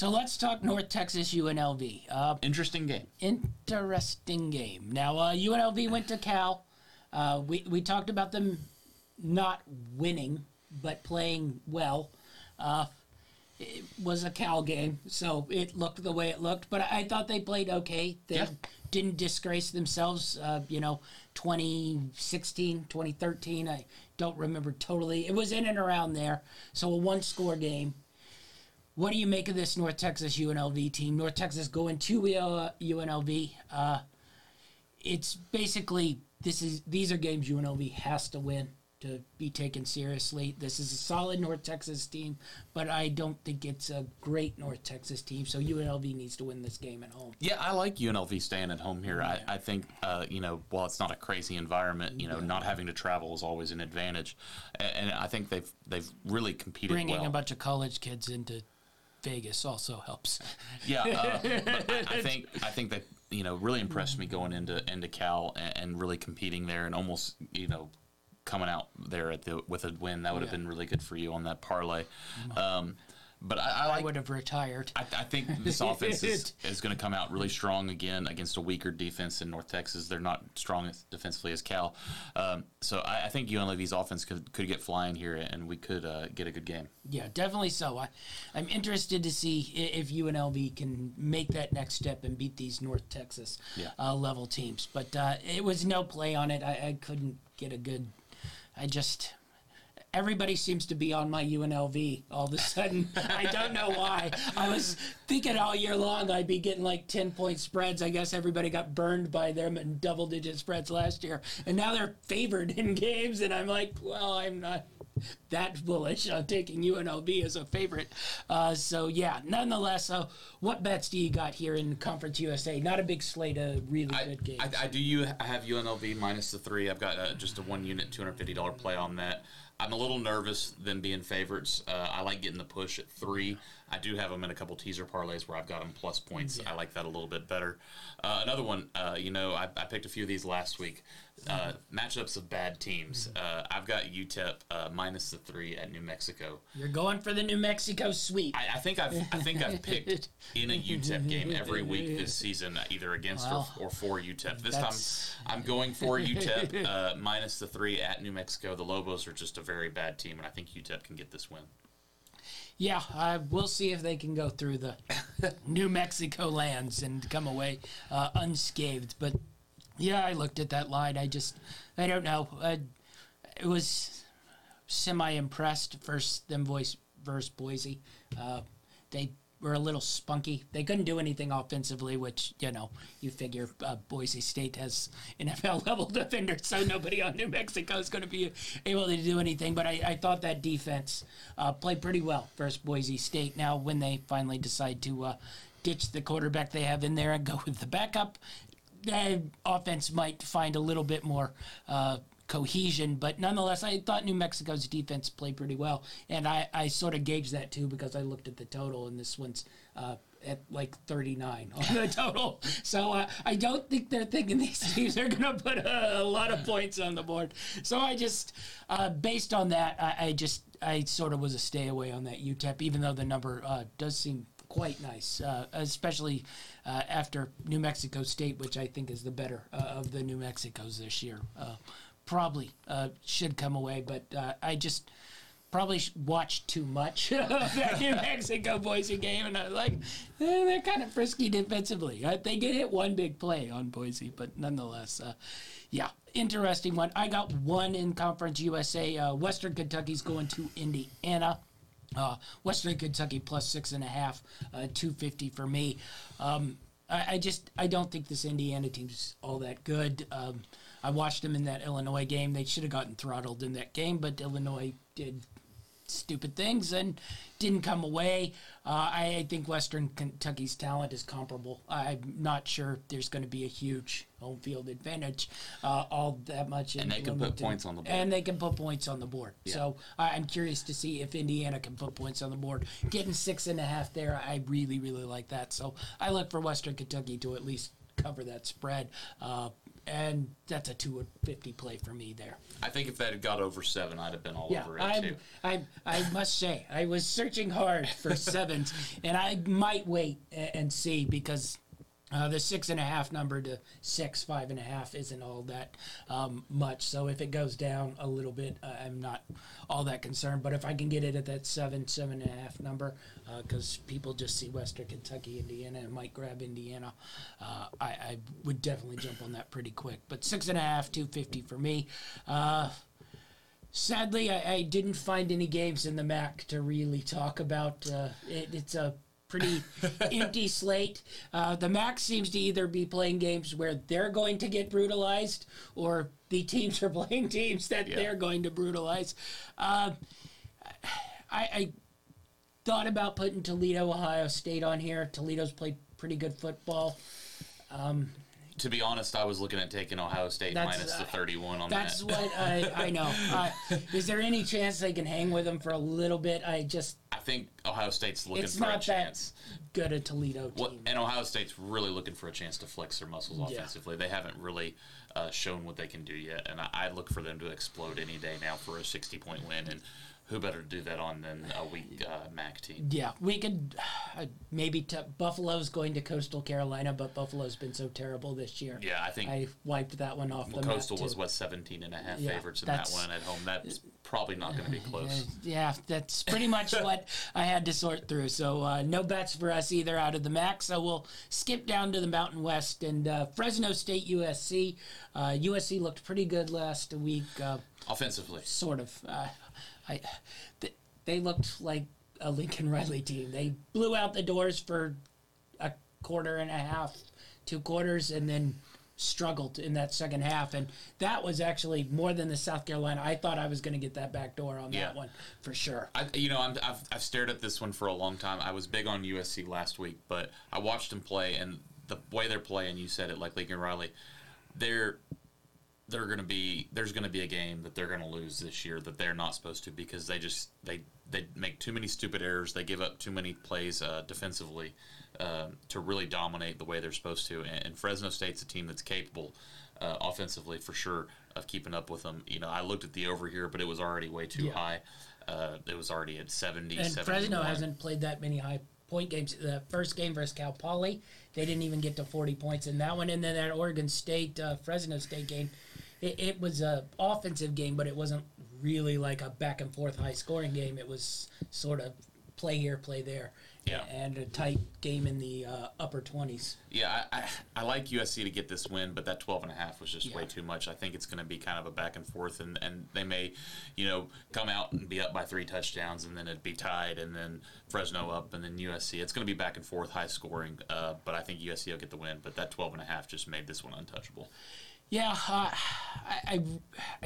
let's talk North Texas UNLV. Interesting game. Interesting game. Now, UNLV went to Cal. We talked about them not winning, but playing well. It was a Cal game, so it looked the way it looked. But I thought they played okay. They didn't disgrace themselves. 2016, 2013, I don't remember totally. It was in and around there. So a one-score game. What do you make of this North Texas UNLV team? North Texas going to UNLV. It's basically these are games UNLV has to win to be taken seriously. This is a solid North Texas team, but I don't think it's a great North Texas team, so UNLV needs to win this game at home. Yeah, I like UNLV staying at home here. Yeah. I think, while it's not a crazy environment, not having to travel is always an advantage, and I think they've really competed Bringing a bunch of college kids into Vegas also helps. Yeah, but I think that, really impressed me going into Cal and really competing there and almost, coming out there with a win. That would have been really good for you on that parlay. But I would have retired. I think this offense is going to come out really strong again against a weaker defense in North Texas. They're not strong defensively as Cal. So I think UNLV's offense could get flying here, and we could get a good game. Yeah, definitely so. I'm interested to see if UNLV can make that next step and beat these North Texas level teams. But it was no play on it. I couldn't get a good... everybody seems to be on my UNLV all of a sudden. I don't know why. I was thinking all year long I'd be getting like 10-point spreads. I guess everybody got burned by them in double-digit spreads last year. And now they're favored in games, and I'm like, well, I'm not that bullish on taking UNLV as a favorite. Nonetheless, what bets do you got here in Conference USA? Not a big slate of really good games. I have UNLV minus the 3. I've got just a one-unit $250 play on that. I'm a little nervous them being favorites. I like getting the push at 3. I do have them in a couple teaser parlays where I've got them plus points. Yeah. I like that a little bit better. Another one, I picked a few of these last week. Matchups of bad teams. I've got UTEP minus the 3 at New Mexico. You're going for the New Mexico sweep. I think I've picked in a UTEP game every week this season, either against or for UTEP. This time I'm going for UTEP minus the 3 at New Mexico. The Lobos are just a very bad team, and I think UTEP can get this win. Yeah, we'll see if they can go through the New Mexico lands and come away unscathed. But, yeah, I looked at that line. I don't know. It was semi-impressed versus Boise. They were a little spunky. They couldn't do anything offensively, which, you know, you figure Boise State has NFL-level defenders, so nobody on New Mexico is going to be able to do anything. But I thought that defense played pretty well versus Boise State. Now, when they finally decide to ditch the quarterback they have in there and go with the backup, the offense might find a little bit more cohesion, but nonetheless, I thought New Mexico's defense played pretty well, and I sort of gauged that too because I looked at the total, and this one's at like 39 on the total. So I don't think they're thinking these teams are going to put a lot of points on the board. So I just, based on that, I sort of was a stay away on that UTEP, even though the number does seem quite nice, especially after New Mexico State, which I think is the better of the New Mexicos this year. Probably should come away, but I just probably watched too much of that New Mexico-Boise game, and I was like, they're kind of frisky defensively. They did hit one big play on Boise, but nonetheless, yeah, interesting one. I got one in Conference USA. Western Kentucky's going to Indiana. Western Kentucky plus 6.5, 250 for me. I don't think this Indiana team's all that good. I watched them in that Illinois game. They should have gotten throttled in that game, but Illinois did stupid things and didn't come away. I think Western Kentucky's talent is comparable. I'm not sure there's going to be a huge home field advantage all that much. And they can put points on the board. Yeah. So I'm curious to see if Indiana can put points on the board. Getting 6.5 there, I really, really like that. So I look for Western Kentucky to at least cover that spread. And that's a 250 play for me there. I think if that had got over 7, I'd have been all over it too. I must say, I was searching hard for 7s, and I might wait and see because the 6.5 number to 5.5 isn't all that much. So if it goes down a little bit, I'm not all that concerned. But if I can get it at that 7.5 number, because people just see Western Kentucky, Indiana, and might grab Indiana, I would definitely jump on that pretty quick. But 6.5, 250 for me. Sadly, I didn't find any games in the MAC to really talk about. It's a pretty empty slate. The MAC seems to either be playing games where they're going to get brutalized or the teams are playing teams that they're going to brutalize. I thought about putting Toledo, Ohio State on here. Toledo's played pretty good football. To be honest, I was looking at taking Ohio State minus the 31 on that. That's what I know. Is there any chance they can hang with them for a little bit? I think Ohio State's looking for a chance. It's not that good a Toledo team. And Ohio State's really looking for a chance to flex their muscles offensively. They haven't really shown what they can do yet, and I look for them to explode any day now for a 60-point win, and who better to do that on than a weak MAC team? Yeah, we could maybe Buffalo's going to Coastal Carolina, but Buffalo's been so terrible this year. Yeah, I think I wiped that one off the Coastal map was, 17.5 favorites in that one at home. That's probably not going to be close. Yeah, that's pretty much what I had to sort through. So no bets for us either out of the MAC, so we'll skip down to the Mountain West. And Fresno State, USC. USC looked pretty good last week. Offensively. Sort of. They looked like a Lincoln Riley team. They blew out the doors for a quarter and a half, 2 quarters, and then struggled in that second half. And that was actually more than the South Carolina. I thought I was going to get that back door on that one for sure. I've stared at this one for a long time. I was big on USC last week, but I watched them play, and the way they're playing, you said it, like Lincoln Riley, there's going to be a game that they're going to lose this year that they're not supposed to because they make too many stupid errors. They give up too many plays defensively to really dominate the way they're supposed to. And Fresno State's a team that's capable offensively for sure of keeping up with them. You know, I looked at the over here, but it was already way too high. It was already at 70. And 71. Fresno hasn't played that many high point games. The first game versus Cal Poly, they didn't even get to 40 points in that one. And then that Oregon State, Fresno State game, it was an offensive game, but it wasn't really like a back-and-forth high-scoring game. It was sort of play here, play there. Yeah. And a tight game in the upper 20s. Yeah, I like USC to get this win, but that 12.5 was just way too much. I think it's going to be kind of a back and forth, and they may, you know, come out and be up by 3 touchdowns, and then it'd be tied, and then Fresno up, and then USC. It's going to be back and forth, high scoring, but I think USC will get the win. But that 12.5 just made this one untouchable. Yeah, I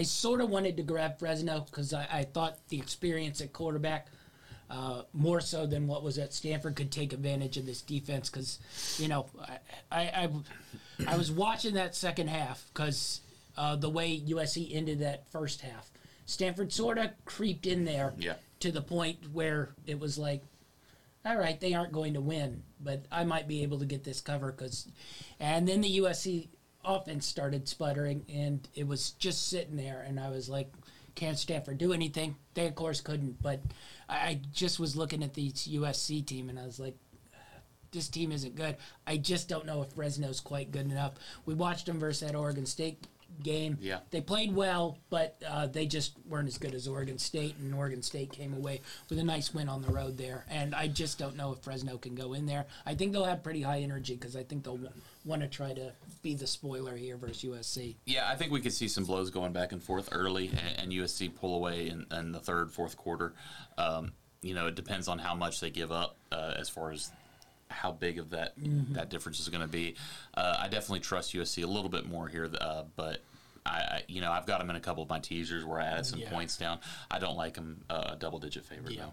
sort of wanted to grab Fresno because I thought the experience at quarterback, more so than what was at Stanford, could take advantage of this defense because, you know, I was watching that second half because the way USC ended that first half. Stanford sort of creeped in there to the point where it was like, all right, they aren't going to win, but I might be able to get this cover because – and then the USC offense started sputtering, and it was just sitting there, and I was like – can't Stanford do anything? They, of course, couldn't, but I just was looking at the USC team, and I was like, this team isn't good. I just don't know if Fresno's quite good enough. We watched them versus that Oregon State game. Yeah. They played well, but they just weren't as good as Oregon State, and Oregon State came away with a nice win on the road there, and I just don't know if Fresno can go in there. I think they'll have pretty high energy because I think they'll want to try to be the spoiler here versus USC. Yeah, I think we could see some blows going back and forth early and USC pull away in the third, fourth quarter. You know, it depends on how much they give up as far as how big of that that difference is going to be. I definitely trust USC a little bit more here, but you know, I've got them in a couple of my teasers where I added some points down. I don't like them a double-digit favorite, though.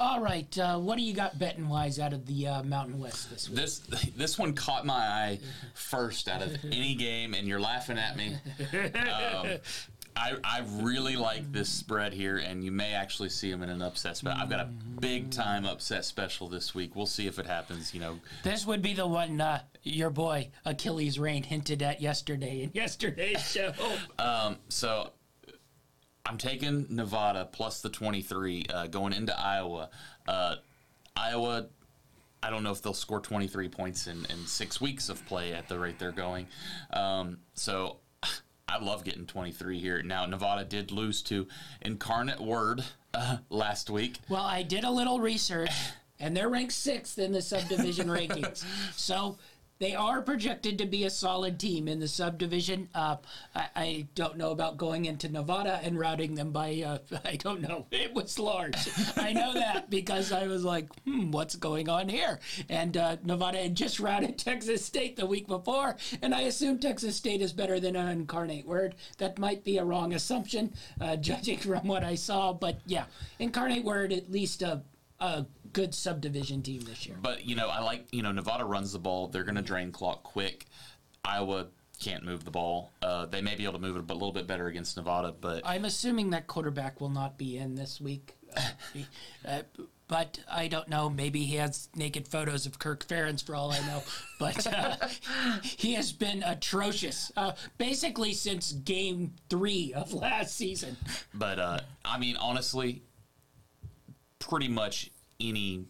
All right, what do you got betting-wise out of the Mountain West this week? This one caught my eye first out of any game, and you're laughing at me. I really like this spread here, and you may actually see them in an upset special. I've got a big-time upset special this week. We'll see if it happens, you know. This would be the one your boy Achilles Reign hinted at yesterday in yesterday's show. So I'm taking Nevada plus the 23 going into Iowa. Iowa, I don't know if they'll score 23 points in 6 weeks of play at the rate they're going. So I love getting 23 here. Now, Nevada did lose to Incarnate Word last week. Well, I did a little research, and they're ranked 6th in the subdivision rankings. So they are projected to be a solid team in the subdivision. I don't know about going into Nevada and routing them by, I don't know, it was large. I know that because I was like, what's going on here? And Nevada had just routed Texas State the week before, and I assume Texas State is better than an Incarnate Word. That might be a wrong assumption, judging from what I saw. But, yeah, Incarnate Word at least a good subdivision team this year. But, you know, I like, you know, Nevada runs the ball. They're going to drain clock quick. Iowa can't move the ball. They may be able to move it a little bit better against Nevada, but I'm assuming that quarterback will not be in this week. But I don't know. Maybe he has naked photos of Kirk Ferentz for all I know. But he has been atrocious, basically since game 3 of last season. But, I mean, honestly, pretty much any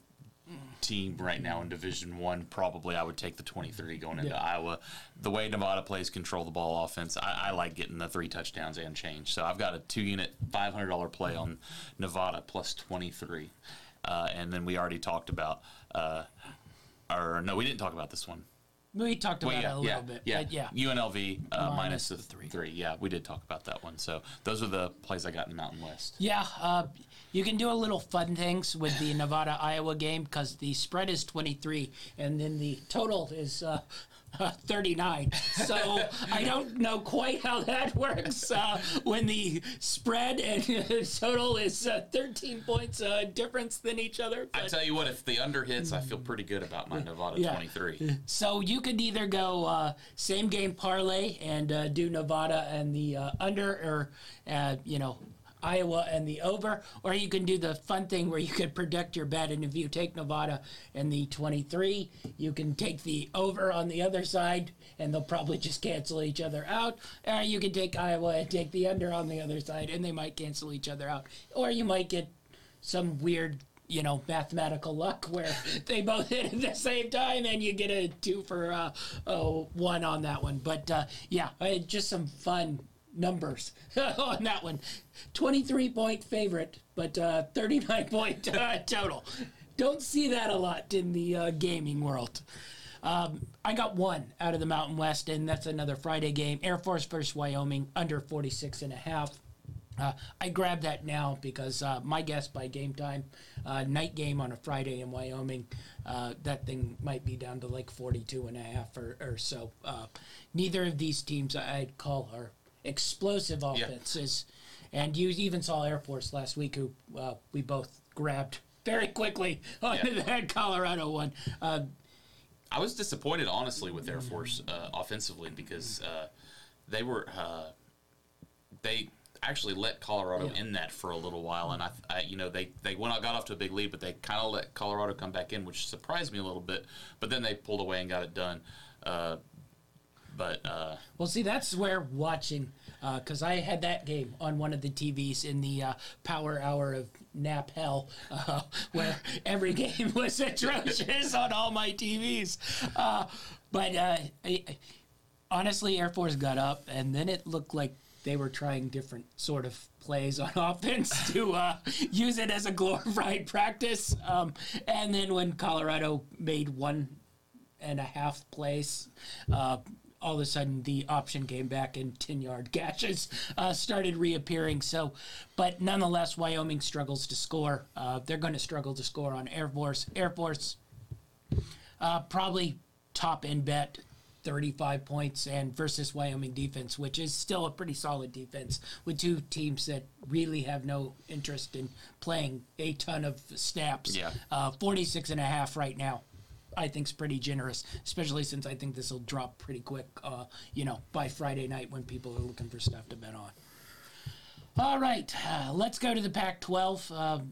team right now in Division I, probably I would take the 23 going into Iowa. The way Nevada plays control the ball offense, I like getting the 3 touchdowns and change. So I've got a 2-unit $500 play on Nevada plus 23. And then we already talked about or no, we didn't talk about this one. We talked about it a little bit. Yeah. UNLV minus the 3. Yeah, we did talk about that one. So those are the plays I got in Mountain West. Yeah, you can do a little fun things with the Nevada-Iowa game because the spread is 23, and then the total is 39. So I don't know quite how that works when the spread and total is 13 points difference than each other. But I tell you what, if the under hits, I feel pretty good about my Nevada 23. So you could either go same game parlay and do Nevada and the under, or you know, Iowa and the over, or you can do the fun thing where you could predict your bet, and if you take Nevada and the 23, you can take the over on the other side, and they'll probably just cancel each other out, or you can take Iowa and take the under on the other side, and they might cancel each other out, or you might get some weird, you know, mathematical luck where they both hit at the same time and you get a 2 for 1 on that one. But, yeah, just some fun numbers on that one. 23-point favorite, but 39-point total. Don't see that a lot in the gaming world. I got one out of the Mountain West, and that's another Friday game. Air Force versus Wyoming, under 46.5. I grabbed that now because my guess by game time, night game on a Friday in Wyoming, that thing might be down to like 42.5 or so. Neither of these teams I'd call are explosive offenses. Yeah. And you even saw Air Force last week, who we both grabbed very quickly onto that Colorado one. I was disappointed, honestly, with Air Force offensively because they were they actually let Colorado in that for a little while, and I you know, they went out, got off to a big lead, but they kind of let Colorado come back in, which surprised me a little bit. But then they pulled away and got it done. Well, see, that's where watching, because I had that game on one of the TVs in the power hour of nap hell, where every game was atrocious on all my TVs. But honestly, Air Force got up, and then it looked like they were trying different sort of plays on offense to use it as a glorified practice. And then when Colorado made 1.5 plays, all of a sudden the option came back and 10-yard gashes started reappearing. So, but nonetheless, Wyoming struggles to score. They're going to struggle to score on Air Force. Air Force, probably top-end bet, 35 points, and versus Wyoming defense, which is still a pretty solid defense with two teams that really have no interest in playing a ton of snaps. Yeah. 46.5 right now, I think, is pretty generous, especially since I think this will drop pretty quick, by Friday night when people are looking for stuff to bet on. All right, let's go to the Pac-12.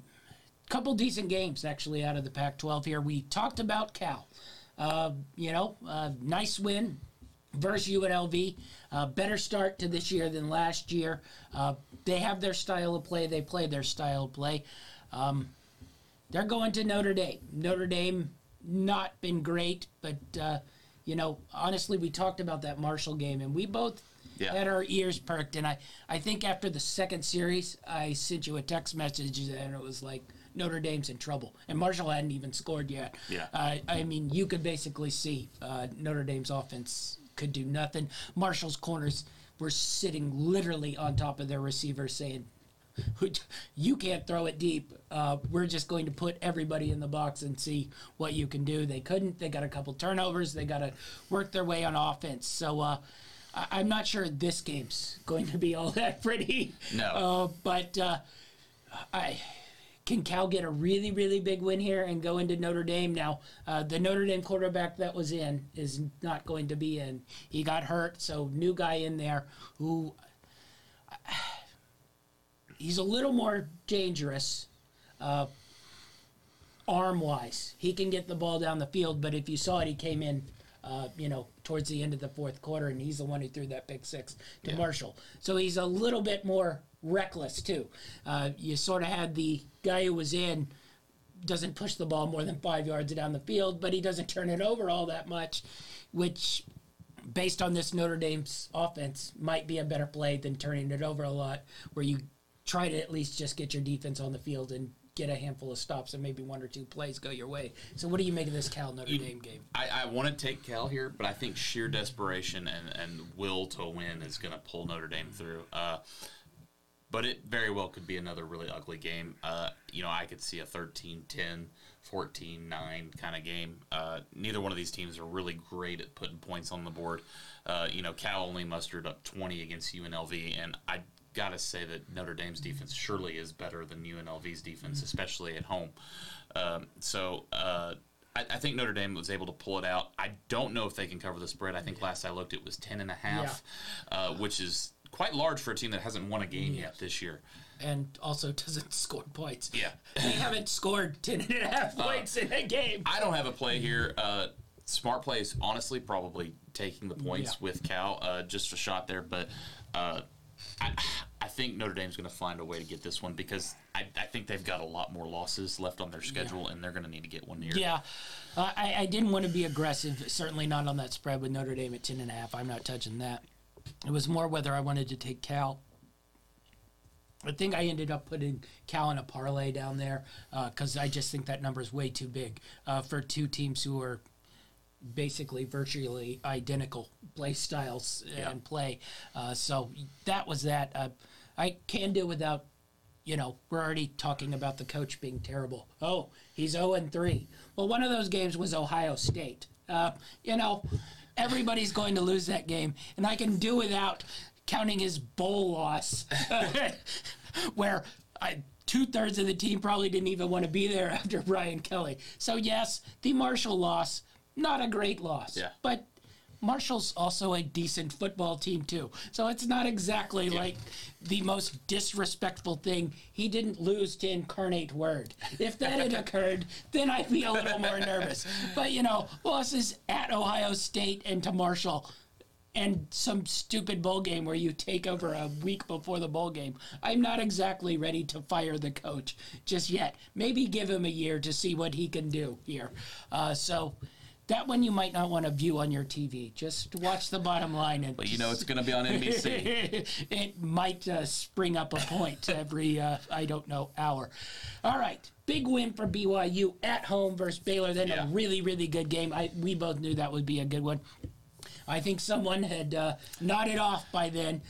Couple decent games, actually, out of the Pac-12 here. We talked about Cal. Nice win versus UNLV. Better start to this year than last year. They have their style of play. They play their style of play. They're going to Notre Dame. Notre Dame, not been great, but honestly, we talked about that Marshall game, and we both had our ears perked. And I think after the second series, I sent you a text message, and it was like, Notre Dame's in trouble, and Marshall hadn't even scored yet. Yeah. I mean, you could basically see Notre Dame's offense could do nothing. Marshall's corners were sitting literally on top of their receivers, saying, you can't throw it deep. We're just going to put everybody in the box and see what you can do. They couldn't. They got a couple turnovers. They got to work their way on offense. So I'm not sure this game's going to be all that pretty. No. Can Cal get a really, really big win here and go into Notre Dame now? The Notre Dame quarterback that was in is not going to be in. He got hurt, so new guy in there who... He's a little more dangerous arm-wise. He can get the ball down the field, but if you saw it, he came in, towards the end of the fourth quarter, and he's the one who threw that pick six to Marshall. So he's a little bit more reckless, too. You sort of had the guy who was in doesn't push the ball more than 5 yards down the field, but he doesn't turn it over all that much, which... based on this Notre Dame's offense, might be a better play than turning it over a lot, where you try to at least just get your defense on the field and get a handful of stops and maybe one or two plays go your way. So what do you make of this Cal-Notre Dame game? I want to take Cal here, but I think sheer desperation and will to win is going to pull Notre Dame through. But it very well could be another really ugly game. I could see a 13-10, 14-9 kind of game. Neither one of these teams are really great at putting points on the board. Cal only mustered up 20 against UNLV, and I got to say that Notre Dame's defense surely is better than UNLV's defense, especially at home. I think Notre Dame was able to pull it out. I don't know if they can cover the spread. I think last I looked it was 10.5, which is quite large for a team that hasn't won a game yet this year. And also doesn't score points. Yeah. They haven't scored 10.5 points in a game. I don't have a play here. Smart play is honestly probably taking the points with Cal. Just a shot there. But I think Notre Dame's going to find a way to get this one because I think they've got a lot more losses left on their schedule, and they're going to need to get one here. Yeah. I didn't want to be aggressive, certainly not on that spread with Notre Dame at 10.5. I'm not touching that. It was more whether I wanted to take Cal I think I ended up putting Cal in a parlay down there because I just think that number is way too big for two teams who are basically virtually identical play styles and play. So that was that. I can do without, you know, we're already talking about the coach being terrible. Oh, he's 0-3. Well, one of those games was Ohio State. You know, everybody's going to lose that game, and I can do without counting his bowl loss, where two-thirds of the team probably didn't even want to be there after Brian Kelly. So, yes, the Marshall loss, not a great loss. Yeah. But Marshall's also a decent football team, too. So it's not exactly like the most disrespectful thing. He didn't lose to Incarnate Word. If that had occurred, then I'd be a little more nervous. But, you know, losses at Ohio State and to Marshall and some stupid bowl game where you take over a week before the bowl game. I'm not exactly ready to fire the coach just yet. Maybe give him a year to see what he can do here. So that one you might not want to view on your TV. Just watch the bottom line. And well, you know it's going to be on NBC. It might spring up a point every, I don't know, hour. All right. Big win for BYU at home versus Baylor. Then a really, really good game. We both knew that would be a good one. I think someone had nodded off by then.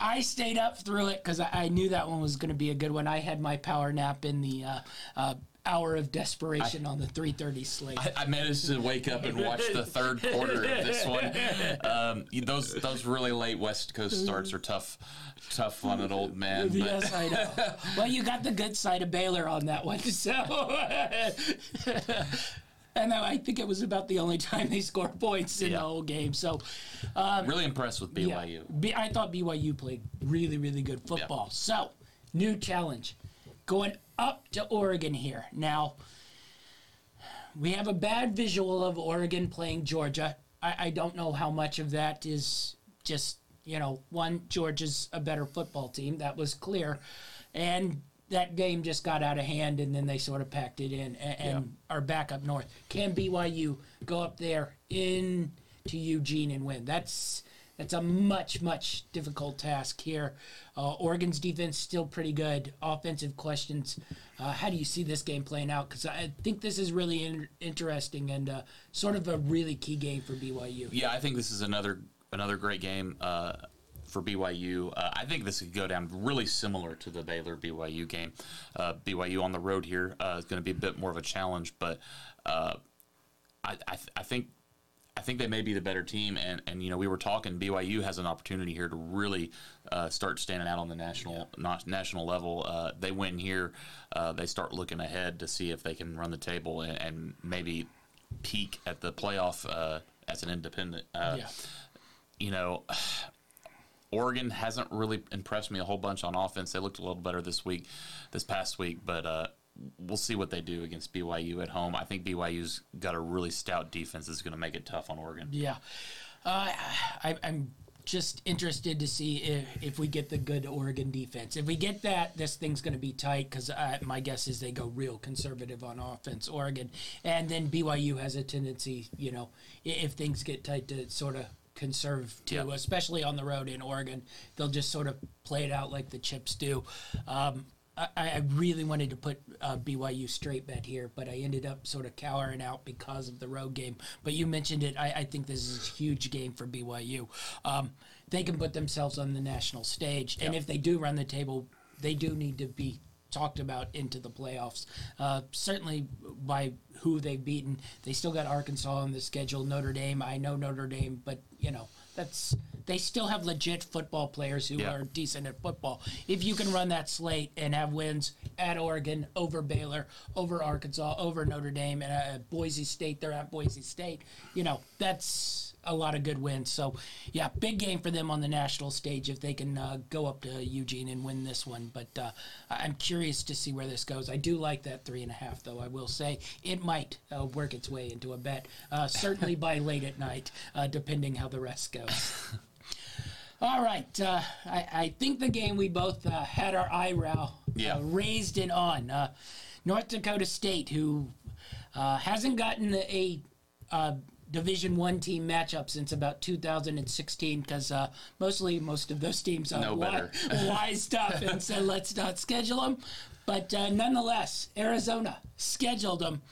I stayed up through it because I knew that one was going to be a good one. I had my power nap in the hour of desperation on the 3:30 slate. I managed to wake up and watch the third quarter of this one. Those really late West Coast starts are tough on an old man. But. Yes, I know. Well, you got the good side of Baylor on that one, so... And I think it was about the only time they scored points in the whole game. So, really impressed with BYU. Yeah. I thought BYU played really, really good football. Yeah. So, new challenge. Going up to Oregon here. Now, we have a bad visual of Oregon playing Georgia. I don't know how much of that is just, you know, one, Georgia's a better football team. That was clear. And that game just got out of hand, and then they sort of packed it in and are back up north. Can BYU go up there into Eugene and win? That's a much, much difficult task here. Oregon's defense still pretty good. Offensive questions. How do you see this game playing out? Because I think this is really interesting and sort of a really key game for BYU. Yeah, I think this is another great game. For BYU, I think this could go down really similar to the Baylor-BYU game. BYU on the road here is going to be a bit more of a challenge, but I think they may be the better team. And you know, we were talking BYU has an opportunity here to really start standing out on the national level. They win here, they start looking ahead to see if they can run the table and maybe peak at the playoff as an independent. You know. Oregon hasn't really impressed me a whole bunch on offense. They looked a little better this past week, but we'll see what they do against BYU at home. I think BYU's got a really stout defense that's going to make it tough on Oregon. Yeah. I'm just interested to see if we get the good Oregon defense. If we get that, this thing's going to be tight because my guess is they go real conservative on offense, Oregon. And then BYU has a tendency, you know, if things get tight to sort of conserve too, especially on the road in Oregon. They'll just sort of play it out like the chips do. I really wanted to put BYU straight bet here, but I ended up sort of cowering out because of the road game. But you mentioned it. I think this is a huge game for BYU. They can put themselves on the national stage, and if they do run the table, they do need to be talked about into the playoffs, certainly by who they've beaten. They still got Arkansas on the schedule, Notre Dame. I know Notre Dame, but, you know, they still have legit football players who are decent at football. If you can run that slate and have wins at Oregon, over Baylor, over Arkansas, over Notre Dame, and Boise State, they're at Boise State, you know, that's a lot of good wins. So, yeah, big game for them on the national stage if they can go up to Eugene and win this one. But I'm curious to see where this goes. I do like that 3.5, though, I will say. It might work its way into a bet, certainly by late at night, depending how the rest goes. All right. I think the game we both had our eyebrow raised and on. North Dakota State, who hasn't gotten a Division I team matchup since about 2016 because most of those teams are wise stuff and said let's not schedule them. But nonetheless, Arizona scheduled them.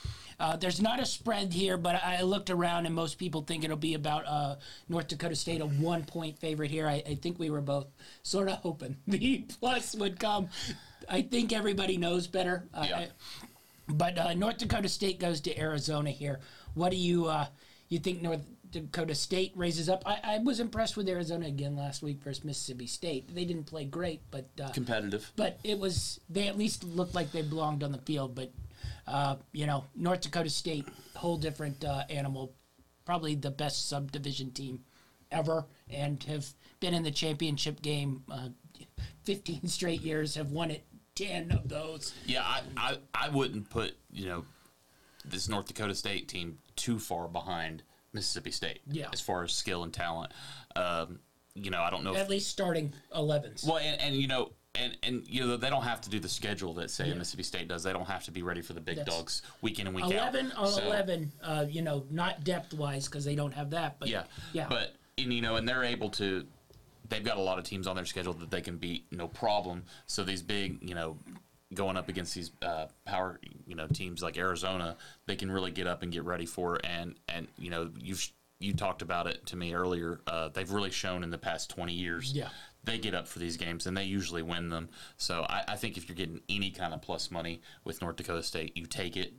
There's not a spread here, but I looked around and most people think it'll be about North Dakota State, a 1-point favorite here. I think we were both sort of hoping the plus would come. I think everybody knows better. But North Dakota State goes to Arizona here. What do you think North Dakota State raises up? I was impressed with Arizona again last week versus Mississippi State. They didn't play great, but competitive. But they at least looked like they belonged on the field. But North Dakota State, whole different animal. Probably the best subdivision team ever, and have been in the championship game 15 straight years. Have won it 10 of those. Yeah, I wouldn't put this North Dakota State team too far behind Mississippi State. Yeah. As far as skill and talent, I don't know. At least starting 11s. Well, and they don't have to do the schedule that Mississippi State does. They don't have to be ready for the big dogs week in and week out. 11 not depth wise because they don't have that. But yeah. But and they're able to. They've got a lot of teams on their schedule that they can beat, no problem. So these big, going up against these power, teams like Arizona, they can really get up and get ready for it. And you talked about it to me earlier. They've really shown in the past 20 years they get up for these games, and they usually win them. So I think if you're getting any kind of plus money with North Dakota State, you take it.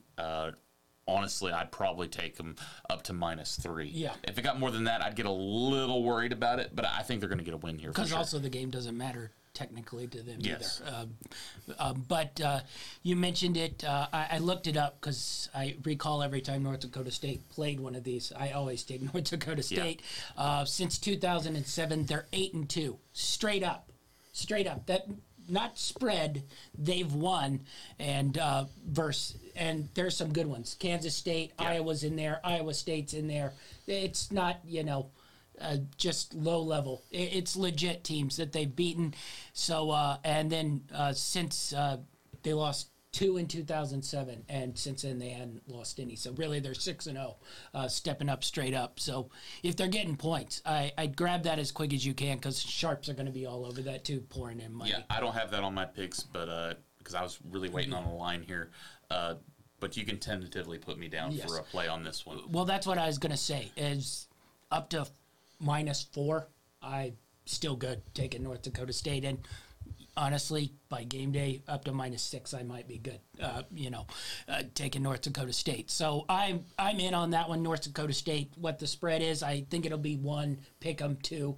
Honestly, I'd probably take them up to -3. Yeah. If it got more than that, I'd get a little worried about it, but I think they're going to get a win here. Because also the game doesn't matter technically to them either. But you mentioned it. I looked it up because I recall every time North Dakota State played one of these, I always take North Dakota State. Yeah. Since 2007, they're 8-2, straight up. Straight up. That not spread, they've won, and there's some good ones. Kansas State, Iowa's in there, Iowa State's in there. It's not, just low level. It's legit teams that they've beaten. So, and then since they lost 2 in 2007, and since then they hadn't lost any. So really they're 6-0, stepping up straight up. So if they're getting points, I'd grab that as quick as you can because sharps are going to be all over that too, pouring in money. Yeah, I don't have that on my picks, but because I was really waiting on a line here. But you can tentatively put me down for a play on this one. Well, that's what I was going to say is up to -4. I still good taking North Dakota State and. Honestly, by game day, up to -6, I might be good, taking North Dakota State. So I'm in on that one, North Dakota State. What the spread is, I think it'll be 1, pick 'em 2,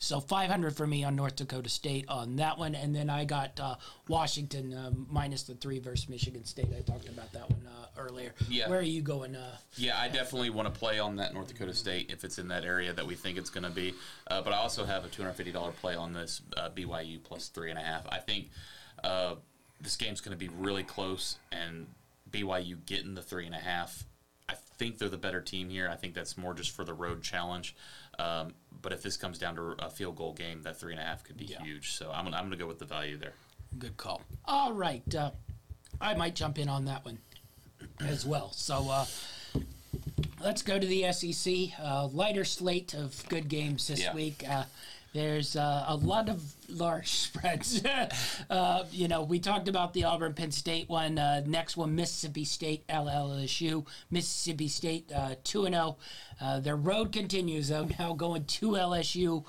So 500 for me on North Dakota State on that one. And then I got Washington -3 versus Michigan State. I talked about that one earlier. Yeah. Where are you going? I definitely want to play on that North Dakota State if it's in that area that we think it's going to be. But I also have a $250 play on this BYU +3.5. I think this game's going to be really close, and BYU getting the 3.5. I think they're the better team here. I think that's more just for the road challenge. But if this comes down to a field goal game, that 3.5 could be huge. So I'm going to go with the value there. Good call. All right. I might jump in on that one as well. So let's go to the SEC. Lighter slate of good games this week. There's a lot of large spreads. We talked about the Auburn-Penn State one. Next one, Mississippi State, LSU. Mississippi State, 2-0. Their road continues, though, now going to LSU.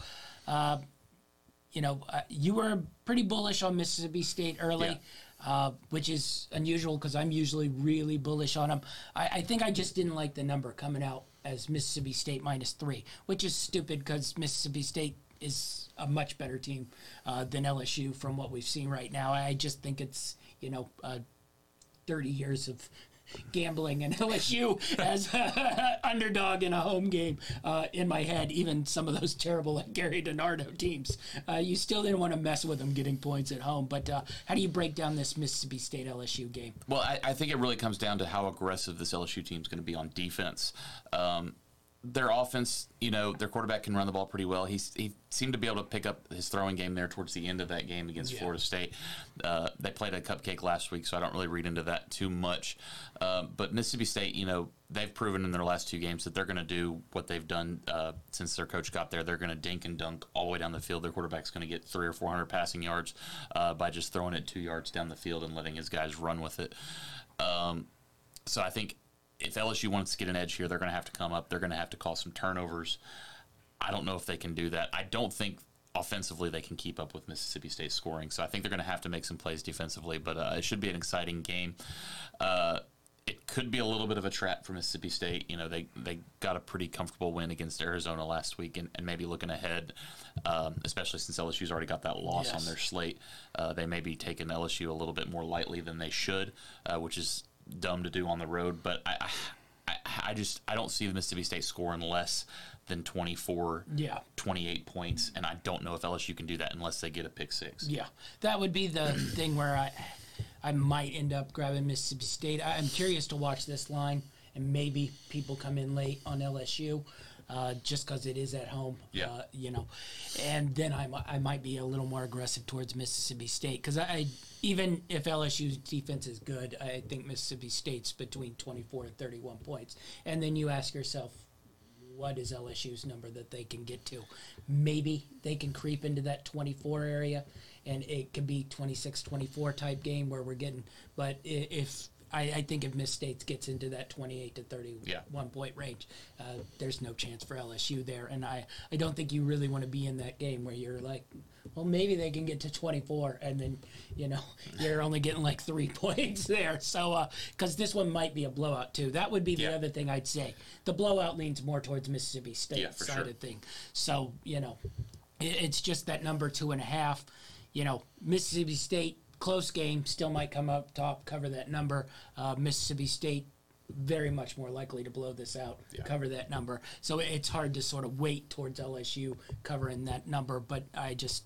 You were pretty bullish on Mississippi State early. Yeah. Which is unusual because I'm usually really bullish on them. I think I just didn't like the number coming out as Mississippi State -3, which is stupid because Mississippi State is a much better team than LSU from what we've seen right now. I just think it's, 30 years of gambling and LSU as an underdog in a home game in my head, even some of those terrible Gary DiNardo teams. You still didn't want to mess with them getting points at home, but how do you break down this Mississippi State LSU game? Well, I think it really comes down to how aggressive this LSU team is going to be on defense. their offense, you know, their quarterback can run the ball pretty well. He seemed to be able to pick up his throwing game there towards the end of that game against Florida State. They played a cupcake last week, so I don't really read into that too much. But Mississippi State, you know, they've proven in their last two games that they're going to do what they've done since their coach got there. They're going to dink and dunk all the way down the field. Their quarterback's going to get 300 or 400 passing yards by just throwing it 2 yards down the field and letting his guys run with it. So I think if LSU wants to get an edge here, they're going to have to come up. They're going to have to call some turnovers. I don't know if they can do that. I don't think offensively they can keep up with Mississippi State scoring, so I think they're going to have to make some plays defensively, but it should be an exciting game. It could be a little bit of a trap for Mississippi State. You know, they got a pretty comfortable win against Arizona last week, and maybe looking ahead, especially since LSU's already got that loss on their slate, they may be taking LSU a little bit more lightly than they should, which is dumb to do on the road, but I don't see the Mississippi State scoring less than 24, 28 points, and I don't know if LSU can do that unless they get a pick six. Yeah, that would be the thing where I might end up grabbing Mississippi State. I'm curious to watch this line, and maybe people come in late on LSU just because it is at home, you know, and then I might be a little more aggressive towards Mississippi State because even if LSU's defense is good, I think Mississippi State's between 24 and 31 points. And then you ask yourself, what is LSU's number that they can get to? Maybe they can creep into that 24 area, and it could be 26-24 type game where we're getting. But if I think if Miss State gets into that 28 to 31 point range, there's no chance for LSU there. And I don't think you really want to be in that game where you're like, well, maybe they can get to 24, and then, you know, you're only getting like 3 points there. So, because this one might be a blowout, too. That would be the other thing I'd say. The blowout leans more towards Mississippi State side of thing. So, you know, it's just that number 2.5. You know, Mississippi State, close game, still might come up top, cover that number. Mississippi State, very much more likely to blow this out, cover that number. So it's hard to sort of weight towards LSU covering that number, but I just,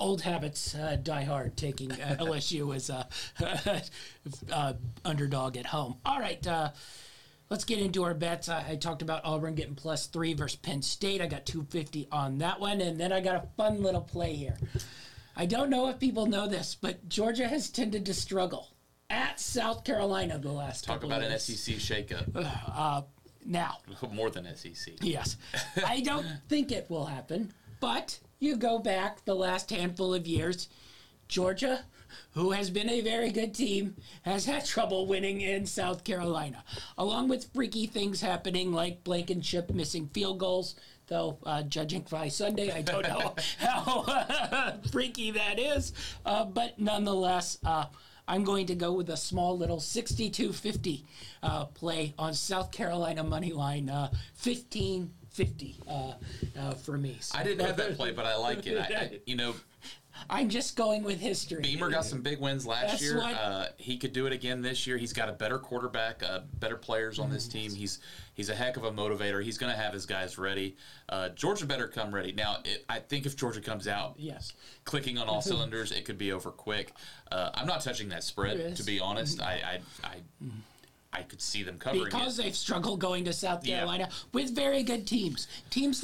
old habits die hard, taking LSU as a underdog at home. All right, let's get into our bets. I talked about Auburn getting +3 versus Penn State. I got $2.50 on that one, and then I got a fun little play here. I don't know if people know this, but Georgia has tended to struggle at South Carolina the last couple of years. Talk about an SEC shakeup. Now. More than SEC. Yes. I don't think it will happen, but you go back the last handful of years, Georgia, who has been a very good team, has had trouble winning in South Carolina, along with freaky things happening like Blankenship missing field goals. Though, judging by Sunday, I don't know how freaky that is. But nonetheless, I'm going to go with a small little 62-50 play on South Carolina money line, 15-50 for me. So I didn't have that play, but I like it. I you know, I'm just going with history. Beamer got some big wins last year. He could do it again this year. He's got a better quarterback, better players on this team. He's a heck of a motivator. He's going to have his guys ready. Georgia better come ready. Now, I think if Georgia comes out clicking on all cylinders, it could be over quick. I'm not touching that spread, to be honest. I could see them covering because they've struggled going to South Carolina with very good teams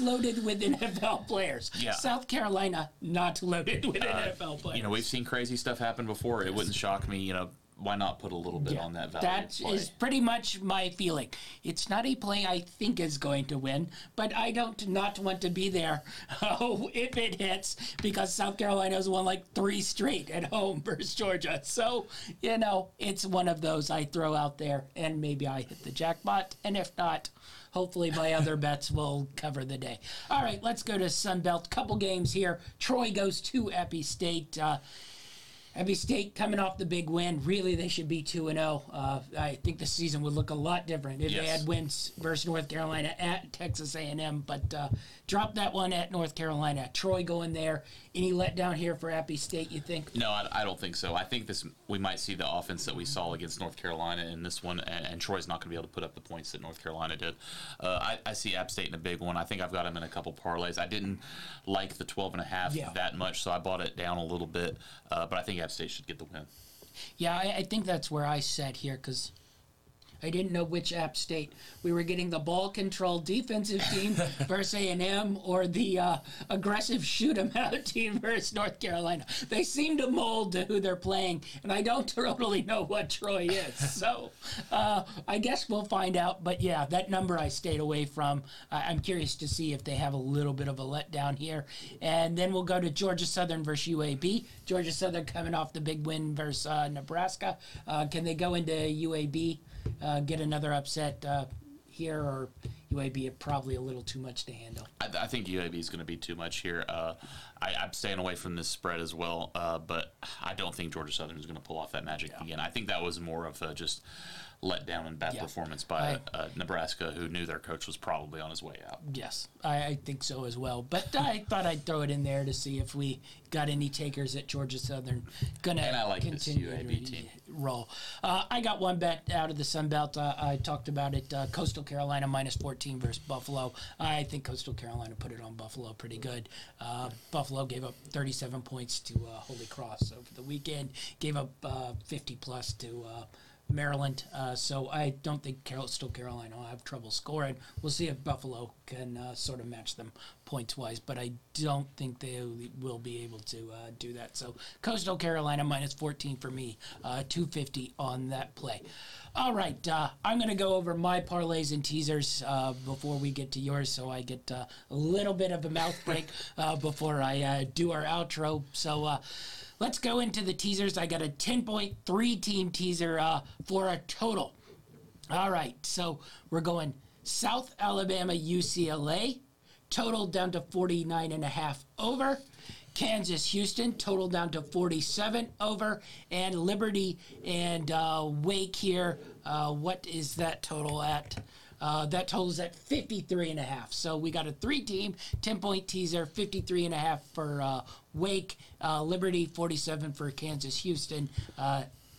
loaded with NFL players. South Carolina not loaded with NFL players. You know, we've seen crazy stuff happen before. It wouldn't shock me. You know, why not put a little bit on that value? That is pretty much my feeling. It's not a play I think is going to win, but I don't not want to be there if it hits, because South Carolina's won like 3 straight at home versus Georgia. So, you know, it's one of those I throw out there, and maybe I hit the jackpot, and if not, hopefully my other bets will cover the day. All right, let's go to Sunbelt. Couple games here. Troy goes to Appy State. Appy State coming off the big win. Really, they should be 2-0. I think the season would look a lot different if they had wins versus North Carolina at Texas A&M, but drop that one at North Carolina. Troy going there. Any letdown here for Appy State, you think? No, I don't think so. I think we might see the offense that we saw against North Carolina in this one, and Troy's not going to be able to put up the points that North Carolina did. I see App State in a big one. I think I've got them in a couple parlays. I didn't like the 12.5 that much, so I bought it down a little bit, but I think App State should get the win. Yeah, I think that's where I sat here, because I didn't know which App State. We were getting the ball-control defensive team versus A&M or the aggressive shoot-em-out team versus North Carolina. They seem to mold to who they're playing, and I don't totally know what Troy is. So I guess we'll find out. But, yeah, that number I stayed away from. I'm curious to see if they have a little bit of a letdown here. And then we'll go to Georgia Southern versus UAB. Georgia Southern coming off the big win versus Nebraska. Can they go into UAB, get another upset here, or UAB probably a little too much to handle? I think UAB is going to be too much here. I'm staying away from this spread as well, but I don't think Georgia Southern is going to pull off that magic again. I think that was more of a just letdown and bad performance by Nebraska, who knew their coach was probably on his way out. Yes, I think so as well. But I thought I'd throw it in there to see if we got any takers at Georgia Southern. And I like this UAB team. Roll. I got one bet out of the Sun Belt. I talked about it. Coastal Carolina minus 14 versus Buffalo. I think Coastal Carolina put it on Buffalo pretty good. Buffalo gave up 37 points to Holy Cross over the weekend. Gave up 50-plus to Maryland. So I don't think Coastal Carolina will have trouble scoring. We'll see if Buffalo can sort of match them points-wise, but I don't think they will be able to do that. So Coastal Carolina minus 14 for me, 250 on that play. All right, I'm going to go over my parlays and teasers before we get to yours, so I get a little bit of a mouth break before I do our outro. So let's go into the teasers. I got a 10.3 team teaser for a total. All right, so we're going South Alabama, UCLA, total down to 49.5 over. Kansas, Houston, total down to 47 over. And Liberty and Wake here. What is that total at? That total's at 53.5. So we got a 3-team, 10-point teaser, 53.5 for Wake, Liberty, 47 for Kansas, Houston,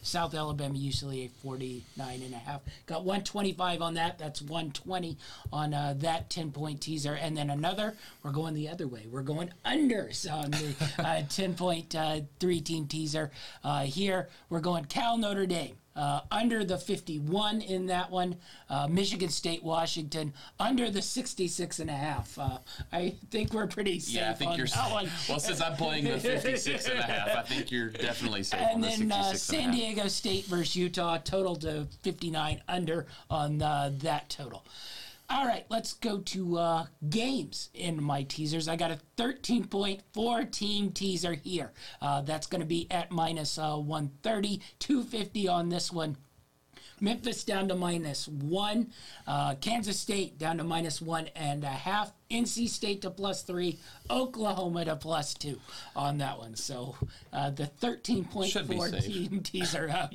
South Alabama, UCLA, 49.5. Got 125 on that. That's 120 on that 10-point teaser. And then another, we're going the other way. We're going unders on the 10-point three-team teaser here. We're going Cal Notre Dame. Under the 51 in that one. Michigan State, Washington, under the 66.5. I think we're pretty safe on that one. Well, since I'm playing the 56.5, I think you're definitely safe on the 66.5. And then San Diego State versus Utah, total to 59 under on that total. All right, let's go to games in my teasers. I got a 13.4 team teaser here. That's going to be at minus 130, 250 on this one. Memphis down to minus 1. Kansas State down to minus 1.5. NC State to plus 3. Oklahoma to plus 2 on that one. So the 13.4 team teaser.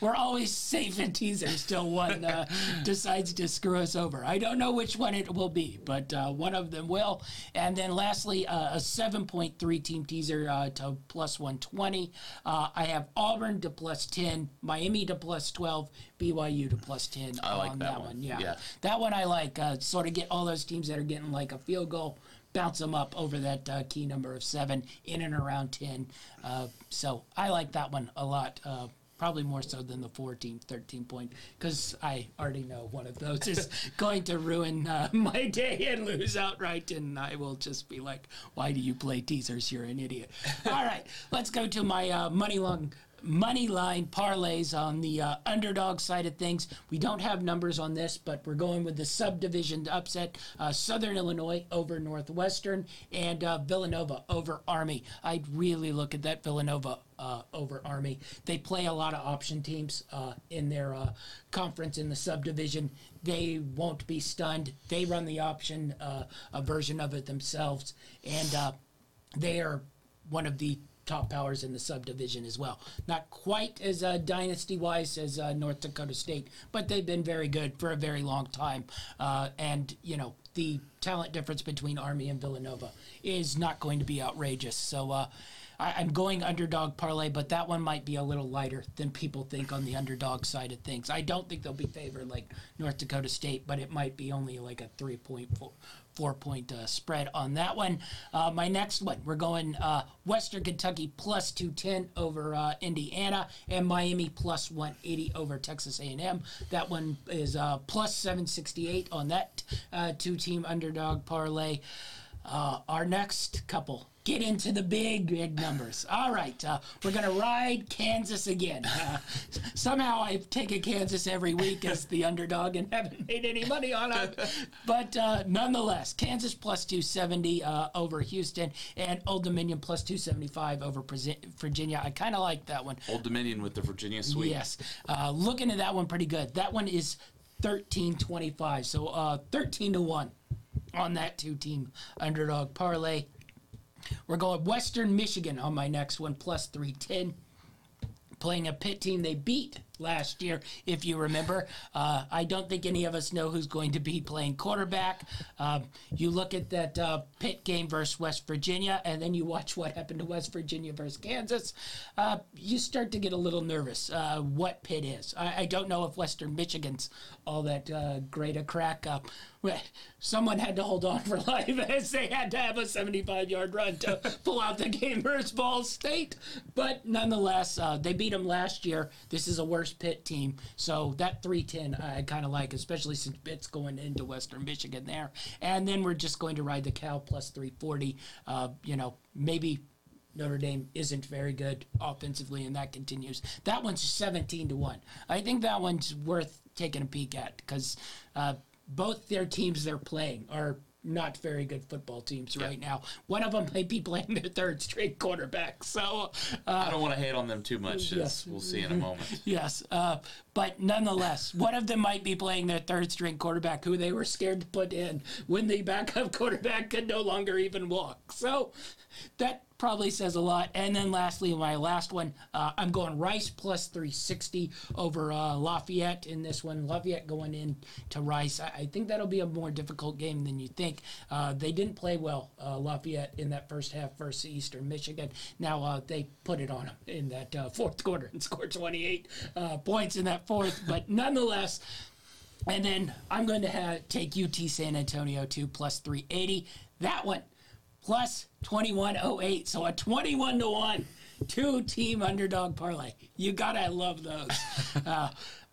We're always safe in teasers till one decides to screw us over. I don't know which one it will be, but one of them will. And then lastly, a 7.3 team teaser to plus 120. I have Auburn to plus 10, Miami to plus 12, BYU to plus 10 on that one. Yeah. That one I like. Sort of get all those teams that are getting like a field goal, bounce them up over that key number of 7, in and around 10. So I like that one a lot, probably more so than the 13-point, because I already know one of those is going to ruin my day and lose outright, and I will just be like, why do you play teasers? You're an idiot. All right, let's go to my money line parlays on the underdog side of things. We don't have numbers on this, but we're going with the subdivision upset, Southern Illinois over Northwestern, and Villanova over Army. I'd really look at that Villanova over Army. They play a lot of option teams in their conference in the subdivision. They won't be stunned. They run the option, a version of it themselves, and they are one of the top powers in the subdivision as well. Not quite as dynasty-wise as North Dakota State, but they've been very good for a very long time. And, you know, the talent difference between Army and Villanova is not going to be outrageous. So I'm going underdog parlay, but that one might be a little lighter than people think on the underdog side of things. I don't think they'll be favored like North Dakota State, but it might be only like a 3-point, 4-point spread on that one. My next one, we're going Western Kentucky plus 210 over Indiana, and Miami plus 180 over Texas A&M. That one is plus 768 on that two-team underdog parlay. Our next couple get into the big numbers. All right, we're going to ride Kansas again. Somehow I've taken Kansas every week as the underdog and haven't made any money on it. But nonetheless, Kansas plus 270 over Houston, and Old Dominion plus 275 over Virginia. I kind of like that one. Old Dominion with the Virginia sweep. Yes. Looking at that one pretty good. That one is 13-25, so 13-1 on that two-team underdog parlay. We're going Western Michigan on my next one, plus 310. Playing a Pitt team they beat last year, if you remember. I don't think any of us know who's going to be playing quarterback. You look at that Pitt game versus West Virginia, and then you watch what happened to West Virginia versus Kansas. You start to get a little nervous what Pitt is. I don't know if Western Michigan's all that great a crack up. Someone had to hold on for life as they had to have a 75-yard run to pull out the game versus Ball State. But nonetheless, they beat them last year. This is a worse Pitt team. So that 310 I kind of like, especially since Pitt's going into Western Michigan there. And then we're just going to ride the Cal plus 340. Maybe Notre Dame isn't very good offensively, and that continues. That one's 17-1. I think that one's worth taking a peek at because both their teams they're playing are not very good football teams right now. One of them might be playing their third straight quarterback. So I don't want to hate on them too much. Yes. We'll see in a moment. Yes. But nonetheless, one of them might be playing their third string quarterback who they were scared to put in when the backup quarterback could no longer even walk. So that probably says a lot. And then lastly, my last one, I'm going Rice plus 360 over Lafayette in this one. Lafayette going in to Rice. I think that'll be a more difficult game than you think. They didn't play well, Lafayette, in that first half versus Eastern Michigan. Now they put it on them in that fourth quarter and scored 28 points in that fourth. But nonetheless, and then I'm going to take UT San Antonio to plus 380. That one. Plus 2108, so a 21-1 two-team underdog parlay. You gotta love those.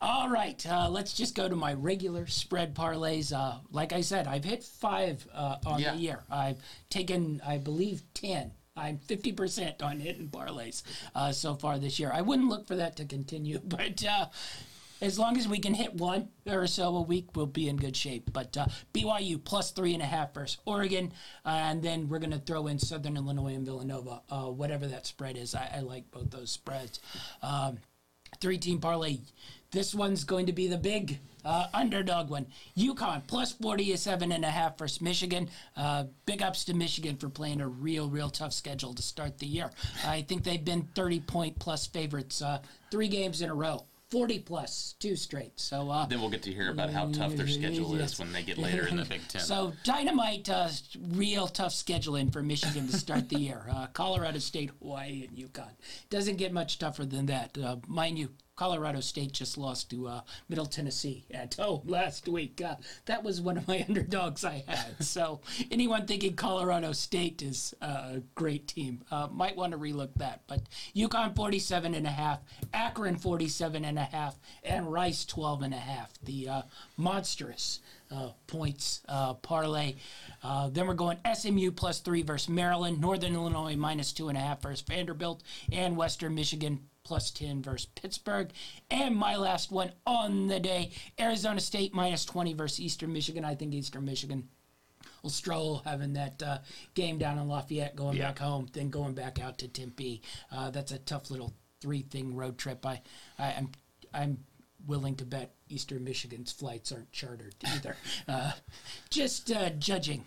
All right, let's just go to my regular spread parlays. Like I said, I've hit 5 on the year. I've taken, I believe, 10. I'm 50% on hitting parlays so far this year. I wouldn't look for that to continue, but as long as we can hit one or so a week, we'll be in good shape. But BYU plus 3.5 versus Oregon. And then we're going to throw in Southern Illinois and Villanova, whatever that spread is. I like both those spreads. Three-team parlay. This one's going to be the big underdog one. UConn plus 47.5 versus Michigan. Big ups to Michigan for playing a real tough schedule to start the year. I think they've been 30-point-plus favorites 3 games in a row. 40-plus, 2 straight. So then we'll get to hear about how tough their schedule is when they get later in the Big Ten. So Dynamite, real tough scheduling for Michigan to start the year. Colorado State, Hawaii, and UConn. Doesn't get much tougher than that. Mind you, Colorado State just lost to Middle Tennessee at home last week. That was one of my underdogs I had. So anyone thinking Colorado State is a great team might want to relook that. But UConn 47.5, Akron 47.5, and Rice 12.5. The monstrous points parlay. Then we're going SMU plus 3 versus Maryland, Northern Illinois minus 2.5 versus Vanderbilt, and Western Michigan plus 10 versus Pittsburgh. And my last one on the day, Arizona State minus 20 versus Eastern Michigan. I think Eastern Michigan will stroll having that game down in Lafayette, going back home, then going back out to Tempe. That's a tough little 3-thing road trip. I'm willing to bet Eastern Michigan's flights aren't chartered either. just judging.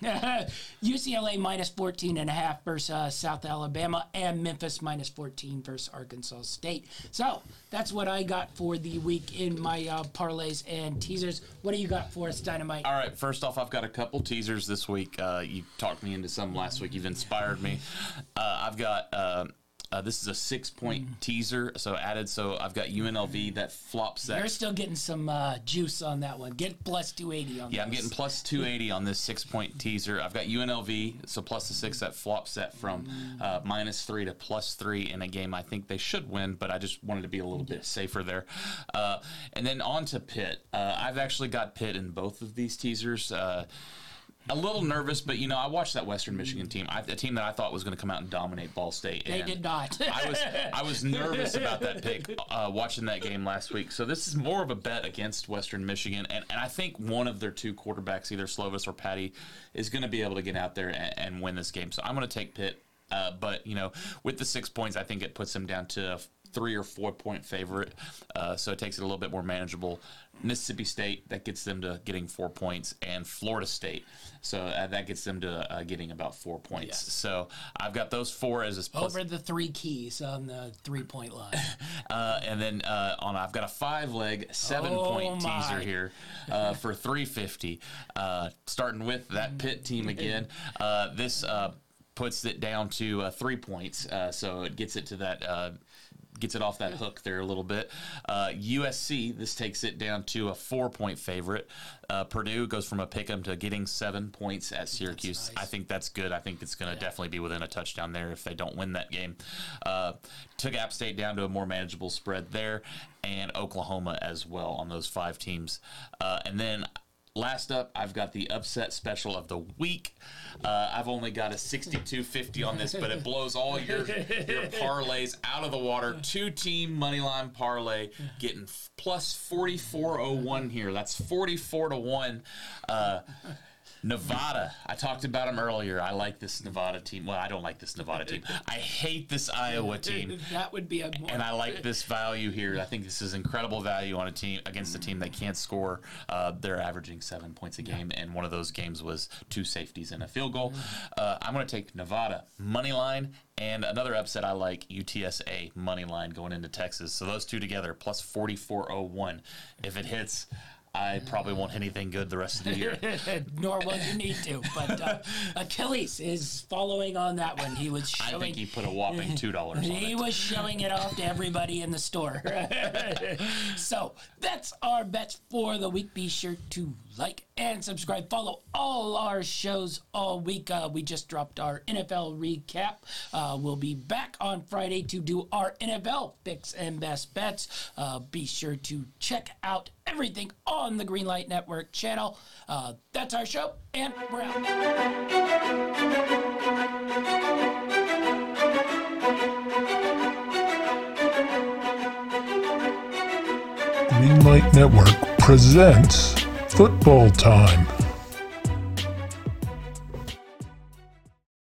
UCLA minus 14.5 versus South Alabama, and Memphis minus 14 versus Arkansas State. So that's what I got for the week in my parlays and teasers. What do you got for us, Dynamite? All right, first off, I've got a couple teasers this week. You talked me into some last week. You've inspired me. I've got This is a 6-point teaser, so added. So I've got UNLV that flops that. You're still getting some juice on that one. Get plus 280 on that. Yeah, I'm getting plus 280 on this 6-point teaser. I've got UNLV, so plus the 6 that flops that from minus 3 to plus 3 in a game I think they should win, but I just wanted to be a little bit safer there. And then on to Pitt. I've actually got Pitt in both of these teasers. A little nervous, but, you know, I watched that Western Michigan team, a team that I thought was going to come out and dominate Ball State. They did not. I was nervous about that pick watching that game last week. So this is more of a bet against Western Michigan, and I think one of their two quarterbacks, either Slovis or Patty, is going to be able to get out there and win this game. So I'm going to take Pitt, but, you know, with the 6 points, I think it puts them down to a 3 or 4 point favorite, so it takes it a little bit more manageable. Mississippi State, that gets them to getting 4 points, and Florida State, so that gets them to getting about 4 points. Yes. So I've got those four as a plus. Over the three keys on the 3-point line. And then I've got a 5-leg, 7-point teaser here for $350, starting with that Pitt team again. This puts it down to 3 points, so it gets it to that. Gets it off that hook there a little bit. USC, this takes it down to a 4-point favorite. Purdue goes from a pick'em to getting 7 points at Syracuse. Nice. I think that's good. I think it's going to definitely be within a touchdown there if they don't win that game. Took App State down to a more manageable spread there, and Oklahoma as well on those 5 teams. And then last up, I've got the upset special of the week. I've only got a 62.50 on this, but it blows all your parlays out of the water. 2-team moneyline parlay getting plus 44.01 here. That's 44-1. Nevada. I talked about them earlier. I like this Nevada team. Well, I don't like this Nevada team. I hate this Iowa team. That would be a more. And I like this value here. I think this is incredible value on a team against a team that can't score. They're averaging 7 points a game, and one of those games was 2 safeties and a field goal. I'm going to take Nevada money line. And another upset I like, UTSA money line going into Texas. So those two together, plus 44.01. If it hits, I probably won't hit anything good the rest of the year. Nor will you need to. But Achilles is following on that one. He was showing, I think he put a whopping $2 on it. He was showing it off to everybody in the store. So that's our bets for the week. Be sure to like and subscribe. Follow all our shows all week. We just dropped our NFL recap. We'll be back on Friday to do our NFL picks and best bets. Be sure to check out everything on the Greenlight Network channel. That's our show, and we're out. Greenlight Network presents Football Time.